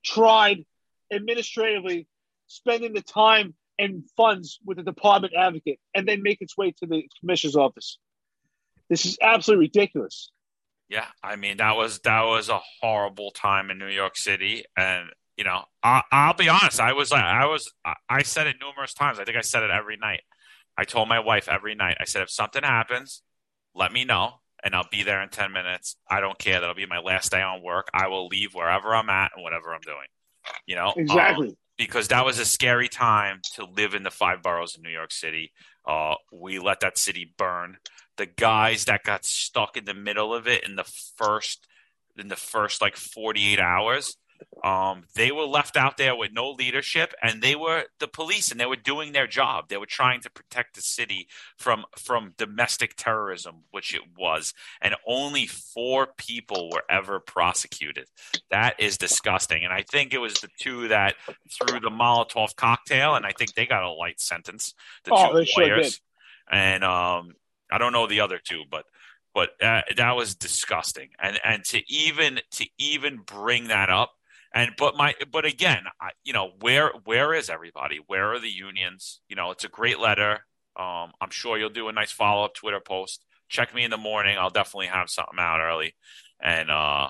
tried administratively, spending the time and funds with a department advocate, and then make its way to the commissioner's office? This is absolutely ridiculous. Yeah, I mean, that was that was a horrible time in New York City, and you know, I, I'll be honest. I was like, I was, I said it numerous times. I think I said it every night. I told my wife every night. I said, if something happens, let me know, and I'll be there in ten minutes. I don't care. That'll be my last day on work. I will leave wherever I'm at and whatever I'm doing. You know, exactly. Um, because that was a scary time to live in the five boroughs in New York City. Uh, we let that city burn. The guys that got stuck in the middle of it in the first, in the first like forty-eight hours, um, they were left out there with no leadership, and they were the police, and they were doing their job. They were trying to protect the city from from domestic terrorism, which it was, and only four people were ever prosecuted. That is disgusting, and I think it was the two that threw the Molotov cocktail, and I think they got a light sentence. The oh, two they players, sure did. And um. I don't know the other two, but but uh, that was disgusting, and and to even to even bring that up, and but my but again, I, you know, where where is everybody? Where are the unions? You know, it's a great letter. Um, I'm sure you'll do a nice follow up Twitter post. Check me in the morning. I'll definitely have something out early, and uh,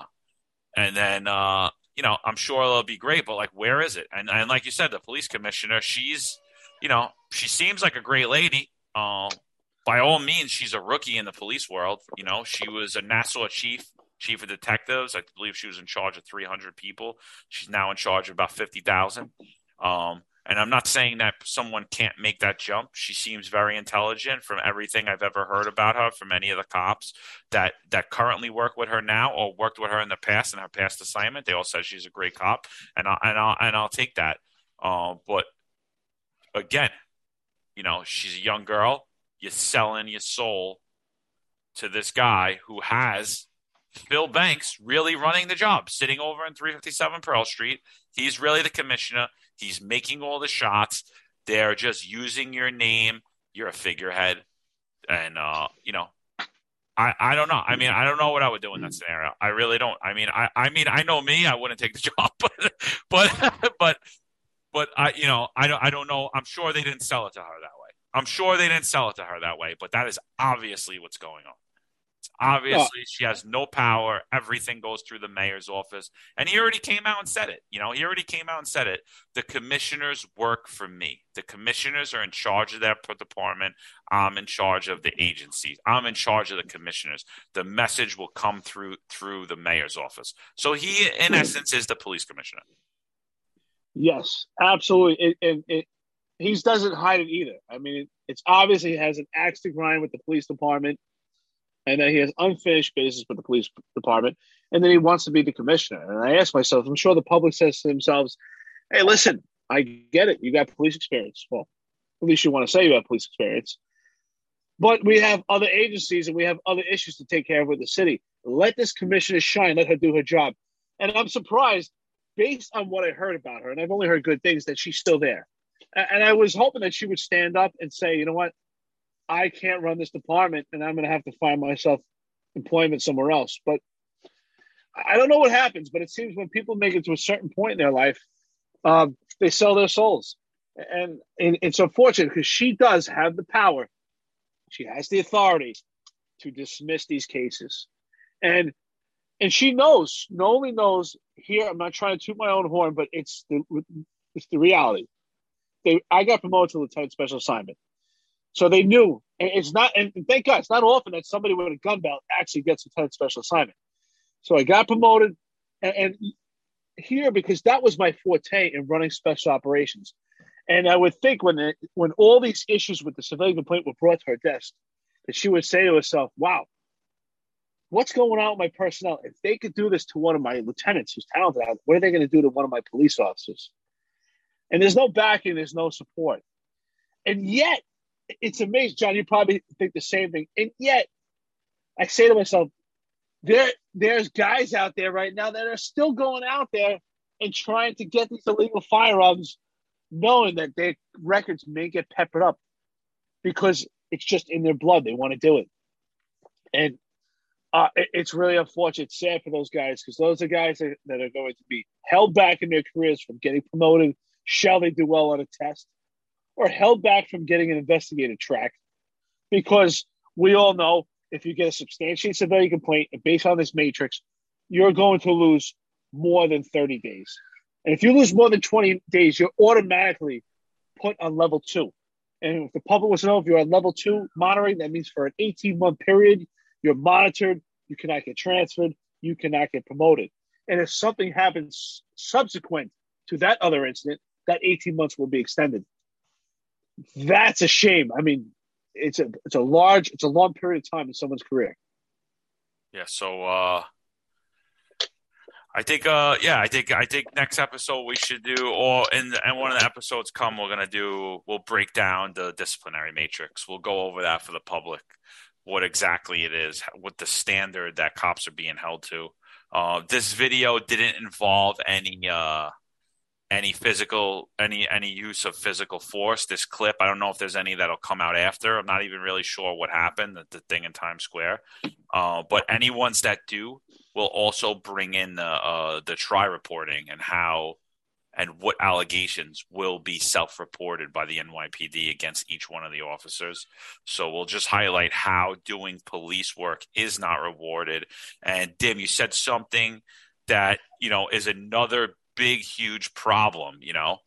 and then uh, you know, I'm sure it'll be great. But like, where is it? And and like you said, the police commissioner, she's, you know, she seems like a great lady. Um. By all means, she's a rookie in the police world. You know, she was a Nassau chief, chief of detectives. I believe she was in charge of three hundred people. She's now in charge of about fifty thousand. Um, And I'm not saying that someone can't make that jump. She seems very intelligent from everything I've ever heard about her from any of the cops that, that currently work with her now or worked with her in the past in her past assignment. They all said she's a great cop, and I'll, and I'll, and I'll take that. Uh, but again, you know, she's a young girl. You're selling your soul to this guy who has Bill Banks really running the job, sitting over in three fifty-seven Pearl Street. He's really the commissioner. He's making all the shots. They're just using your name. You're a figurehead. And, uh, you know, I, I don't know. I mean, I don't know what I would do in that scenario. I really don't. I mean, I, I mean, I know me. I wouldn't take the job. But, but, but, but I, you know, I don't, I don't know. I'm sure they didn't sell it to her that way. I'm sure they didn't sell it to her that way. But that is obviously what's going on. Obviously, she has no power. Everything goes through the mayor's office. And he already came out and said it. You know, he already came out and said it. The commissioners work for me. The commissioners are in charge of their department. I'm in charge of the agency. I'm in charge of the commissioners. The message will come through through the mayor's office. So he, in essence, is the police commissioner. Yes, absolutely. And he doesn't hide it either. I mean, it, it's obvious he has an axe to grind with the police department, and that he has unfinished business with the police department, and then he wants to be the commissioner. And I ask myself, I'm sure the public says to themselves, hey, listen, I get it. You got police experience. Well, at least you want to say you have police experience. But we have other agencies and we have other issues to take care of with the city. Let this commissioner shine. Let her do her job. And I'm surprised, based on what I heard about her, and I've only heard good things, that she's still there. And I was hoping that she would stand up and say, you know what? I can't run this department, and I'm going to have to find myself employment somewhere else. But I don't know what happens, but it seems when people make it to a certain point in their life, um, they sell their souls. And, and it's unfortunate because she does have the power. She has the authority to dismiss these cases. And and she knows, not only knows here, I'm not trying to toot my own horn, but it's the, it's the reality. They, I got promoted to Lieutenant Special Assignment. So they knew, and it's not, and thank God, it's not often that somebody with a gun belt actually gets a lieutenant special assignment. So I got promoted, and, and here, because that was my forte in running special operations. And I would think when the, when all these issues with the civilian complaint were brought to her desk, that she would say to herself, wow, what's going on with my personnel? If they could do this to one of my lieutenants who's talented, what are they going to do to one of my police officers? And there's no backing, there's no support. And yet, it's amazing, John, you probably think the same thing. And yet, I say to myself, there, there's guys out there right now that are still going out there and trying to get these illegal firearms, knowing that their records may get peppered up because it's just in their blood. They want to do it. And uh, it, it's really unfortunate. It's sad for those guys because those are guys that, that are going to be held back in their careers from getting promoted, shall they do well on a test, or held back from getting an investigative track, because we all know if you get a substantiated civilian complaint based on this matrix, you're going to lose more than thirty days. And if you lose more than twenty days, you're automatically put on level two. And if the public was to know if you're on level two monitoring, that means for an eighteen-month period, you're monitored, you cannot get transferred, you cannot get promoted. And if something happens subsequent to that other incident, that eighteen months will be extended. That's a shame. I mean, it's a it's a large, it's a long period of time in someone's career. Yeah. So, uh, I think, uh, yeah, I think, I think next episode we should do, or in the, and one of the episodes come, we're gonna do, we'll break down the disciplinary matrix. We'll go over that for the public, what exactly it is, what the standard that cops are being held to. Uh, this video didn't involve any, uh. any physical, any any use of physical force. This clip, I don't know if there's any that'll come out after. I'm not even really sure what happened, the, the thing in Times Square. Uh, but any ones that do will also bring in the uh, the try reporting and how and what allegations will be self-reported by the N Y P D against each one of the officers. So we'll just highlight how doing police work is not rewarded. And Dim, you said something that, you know, is another big, huge problem. You know,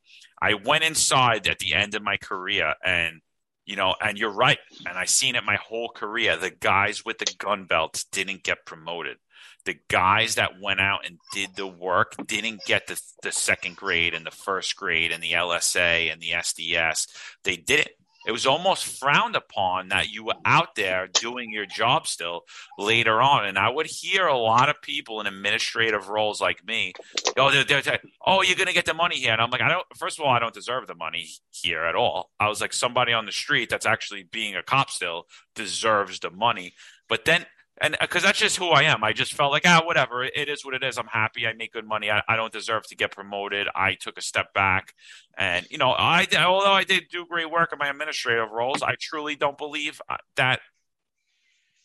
I went inside at the end of my career and You know, and you're right. And I've seen it my whole career. The guys with the gun belts didn't get promoted. The guys that went out and did the work didn't get the, the second grade and the first grade and the L S A and the S D S. They didn't. It was almost frowned upon that you were out there doing your job still later on. And I would hear a lot of people in administrative roles like me, oh, they're, they're, they're, oh you're going to get the money here. And I'm like, I don't. First of all, I don't deserve the money here at all. I was like, somebody on the street that's actually being a cop still deserves the money. But then – and because that's just who I am. I just felt like, ah, whatever. It is what it is. I'm happy. I make good money. I, I don't deserve to get promoted. I took a step back. And, you know, I although I did do great work in my administrative roles, I truly don't believe that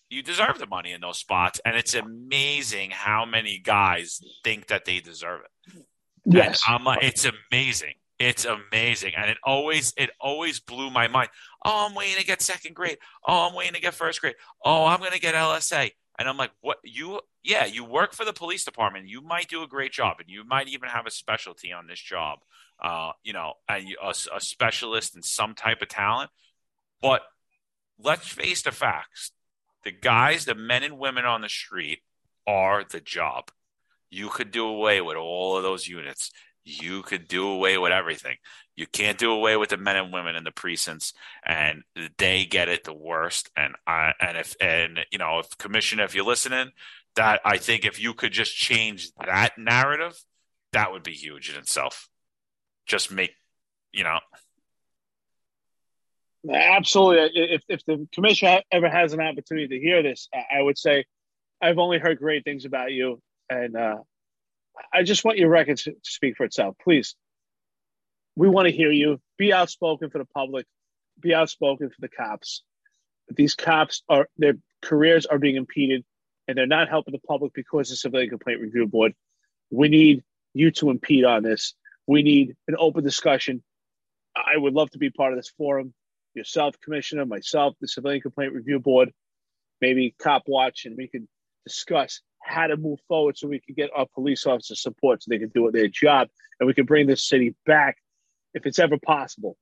you deserve the money in those spots. And it's amazing how many guys think that they deserve it. Yes. And I'm, it's amazing. It's amazing. And it always it always blew my mind. Oh, I'm waiting to get second grade. Oh, I'm waiting to get first grade. Oh, I'm going to get L S A. And I'm like, what? You? Yeah, you work for the police department. You might do a great job, and you might even have a specialty on this job. Uh, you know, a, a specialist in some type of talent. But let's face the facts. The guys, the men and women on the street are the job. You could do away with all of those units. You could do away with everything. You can't do away with the men and women in the precincts, and they get it the worst. And I, and if, and you know, if Commissioner, if you're listening, that I think if you could just change that narrative, that would be huge in itself. Just make, you know. Absolutely. If if the commissioner ever has an opportunity to hear this, I would say, I've only heard great things about you, and uh, I just want your record to speak for itself. Please, we want to hear you. Be outspoken for the public. Be outspoken for the cops. These cops are their careers are being impeded, and they're not helping the public because of the Civilian Complaint Review Board. We need you to impede on this. We need an open discussion. I would love to be part of this forum. Yourself, Commissioner, myself, the Civilian Complaint Review Board, maybe Cop Watch, and we could discuss how to move forward so we can get our police officers support so they can do their job, and we can bring this city back if it's ever possible.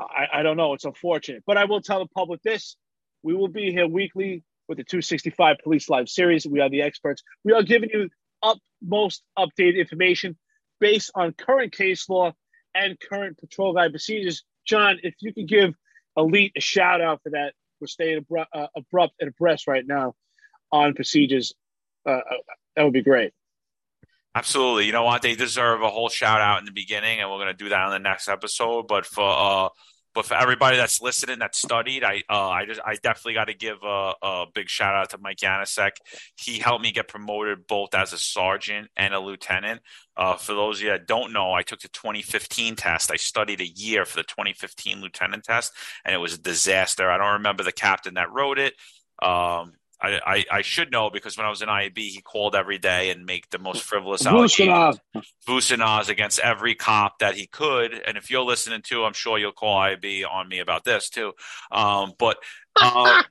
I, I don't know. It's unfortunate. But I will tell the public this. We will be here weekly with the two sixty-five Police Live Series. We are the experts. We are giving you utmost updated information based on current case law and current patrol guide procedures. John, if you could give Elite a shout out for that, we're staying abru- uh, abrupt and abreast right now on procedures. Uh, that would be great. Absolutely. You know what? They deserve a whole shout out in the beginning, and we're going to do that on the next episode. But for uh, but for everybody that's listening, that studied, I uh, I just I definitely got to give a, a big shout out to Mike Janicek. He helped me get promoted both as a sergeant and a lieutenant. Uh, for those of you that don't know, I took the twenty fifteen test. I studied a year for the twenty fifteen lieutenant test, and it was a disaster. I don't remember the captain that wrote it. Um, I, I, I should know, because when I was in I A B, he called every day and make the most frivolous allegations, Busanaz against every cop that he could. And if you're listening to, I'm sure you'll call I A B on me about this too. Um, but um,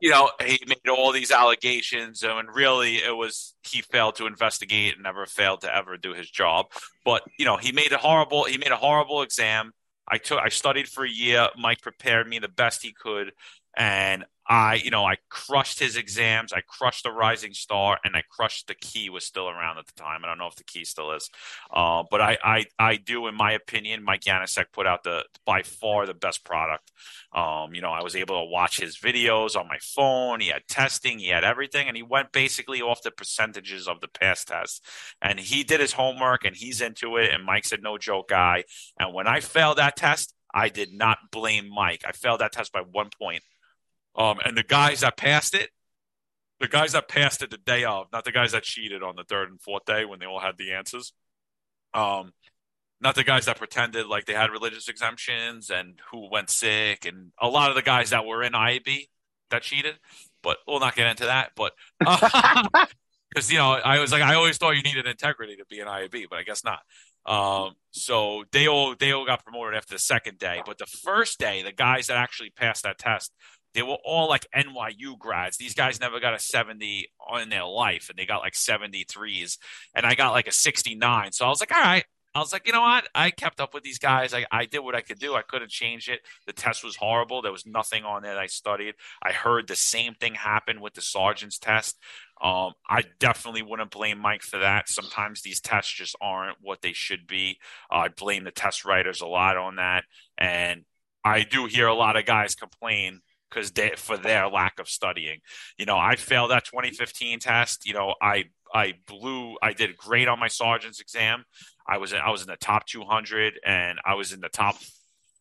you know, he made all these allegations, and really, it was he failed to investigate and never failed to ever do his job. But you know, he made a horrible he made a horrible exam. I took I studied for a year. Mike prepared me the best he could, and I, you know, I crushed his exams. I crushed the Rising Star, and I crushed the Key was still around at the time. I don't know if the Key still is, uh, but I, I, I do, in my opinion, Mike Janicek put out the by far the best product. Um, you know, I was able to watch his videos on my phone. He had testing, he had everything, and he went basically off the percentages of the past tests. And he did his homework, and he's into it. And Mike's a no joke guy. And when I failed that test, I did not blame Mike. I failed that test by one point. Um, and the guys that passed it, the guys that passed it the day of, not the guys that cheated on the third and fourth day when they all had the answers, um, not the guys that pretended like they had religious exemptions and who went sick, and a lot of the guys that were in I A B that cheated, but we'll not get into that. But because, you know, I was like, I always thought you needed integrity to be in I A B, but I guess not. Um, so they all, they all got promoted after the second day. But the first day, the guys that actually passed that test, they were all like N Y U grads. These guys never got a seventy in their life, and they got like seventy-threes, and I got like a sixty-nine. So I was like, all right, I was like, you know what? I kept up with these guys. I, I did what I could do. I could have changed it. The test was horrible. There was nothing on there that I studied. I heard the same thing happen with the sergeant's test. Um, I definitely wouldn't blame Mike for that. Sometimes these tests just aren't what they should be. Uh, I blame the test writers a lot on that. And I do hear a lot of guys complain because they, for their lack of studying. You know, I failed that twenty fifteen test. You know, I I blew. I did great on my sergeant's exam. I was in, I was in the top two hundred, and I was in the top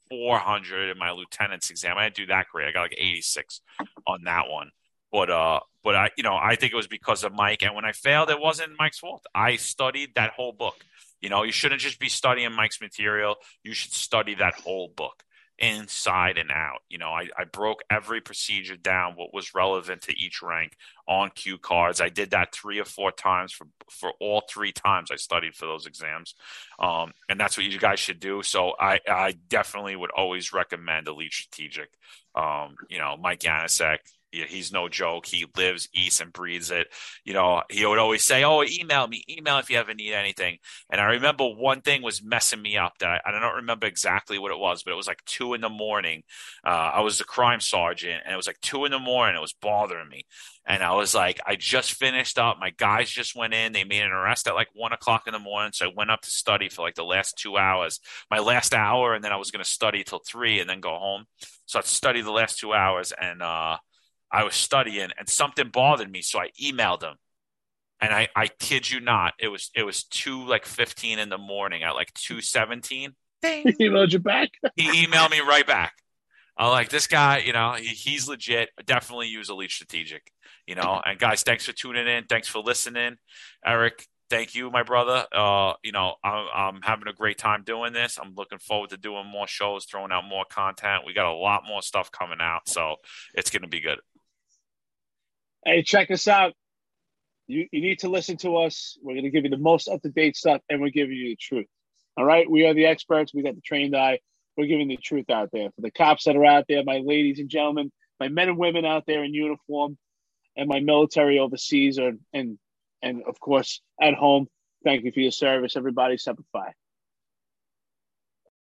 four hundred in my lieutenant's exam. I didn't do that great. I got like eighty-six on that one. But uh, but I you know I think it was because of Mike. And when I failed, it wasn't Mike's fault. I studied that whole book. You know, you shouldn't just be studying Mike's material. You should study that whole book, inside and out. You know, I, I broke every procedure down, what was relevant to each rank on cue cards. I did that three or four times for, for all three times I studied for those exams. Um, and that's what you guys should do. So I, I definitely would always recommend Elite Strategic. Um, you know, Mike Janicek, he's no joke. He lives, eats, and breathes it. You know, he would always say, oh, email me, email if you ever need anything. And I remember one thing was messing me up that I, I don't remember exactly what it was, but it was like two in the morning. Uh, I was the crime sergeant, and it was like two in the morning. It was bothering me. And I was like, I just finished up. My guys just went in. They made an arrest at like one o'clock in the morning. So I went up to study for like the last two hours, my last hour. And then I was going to study till three and then go home. So I studied the last two hours and, uh, I was studying and something bothered me. So I emailed him, and I, I kid you not, it was, it was two, like fifteen in the morning at like two seventeen. He emailed you back. He emailed me right back. I'm like, this guy, you know, he, he's legit. Definitely use Elite Strategic, you know, and guys, thanks for tuning in. Thanks for listening. Eric, thank you, my brother. Uh, you know, I'm, I'm having a great time doing this. I'm looking forward to doing more shows, throwing out more content. We got a lot more stuff coming out, so it's going to be good. Hey, check us out. You you need to listen to us. We're going to give you the most up-to-date stuff, and we're giving you the truth. All right? We are the experts. We got the trained eye. We're giving the truth out there. For the cops that are out there, my ladies and gentlemen, my men and women out there in uniform, and my military overseas, or, and, and, of course, at home, thank you for your service. Everybody, semper fi.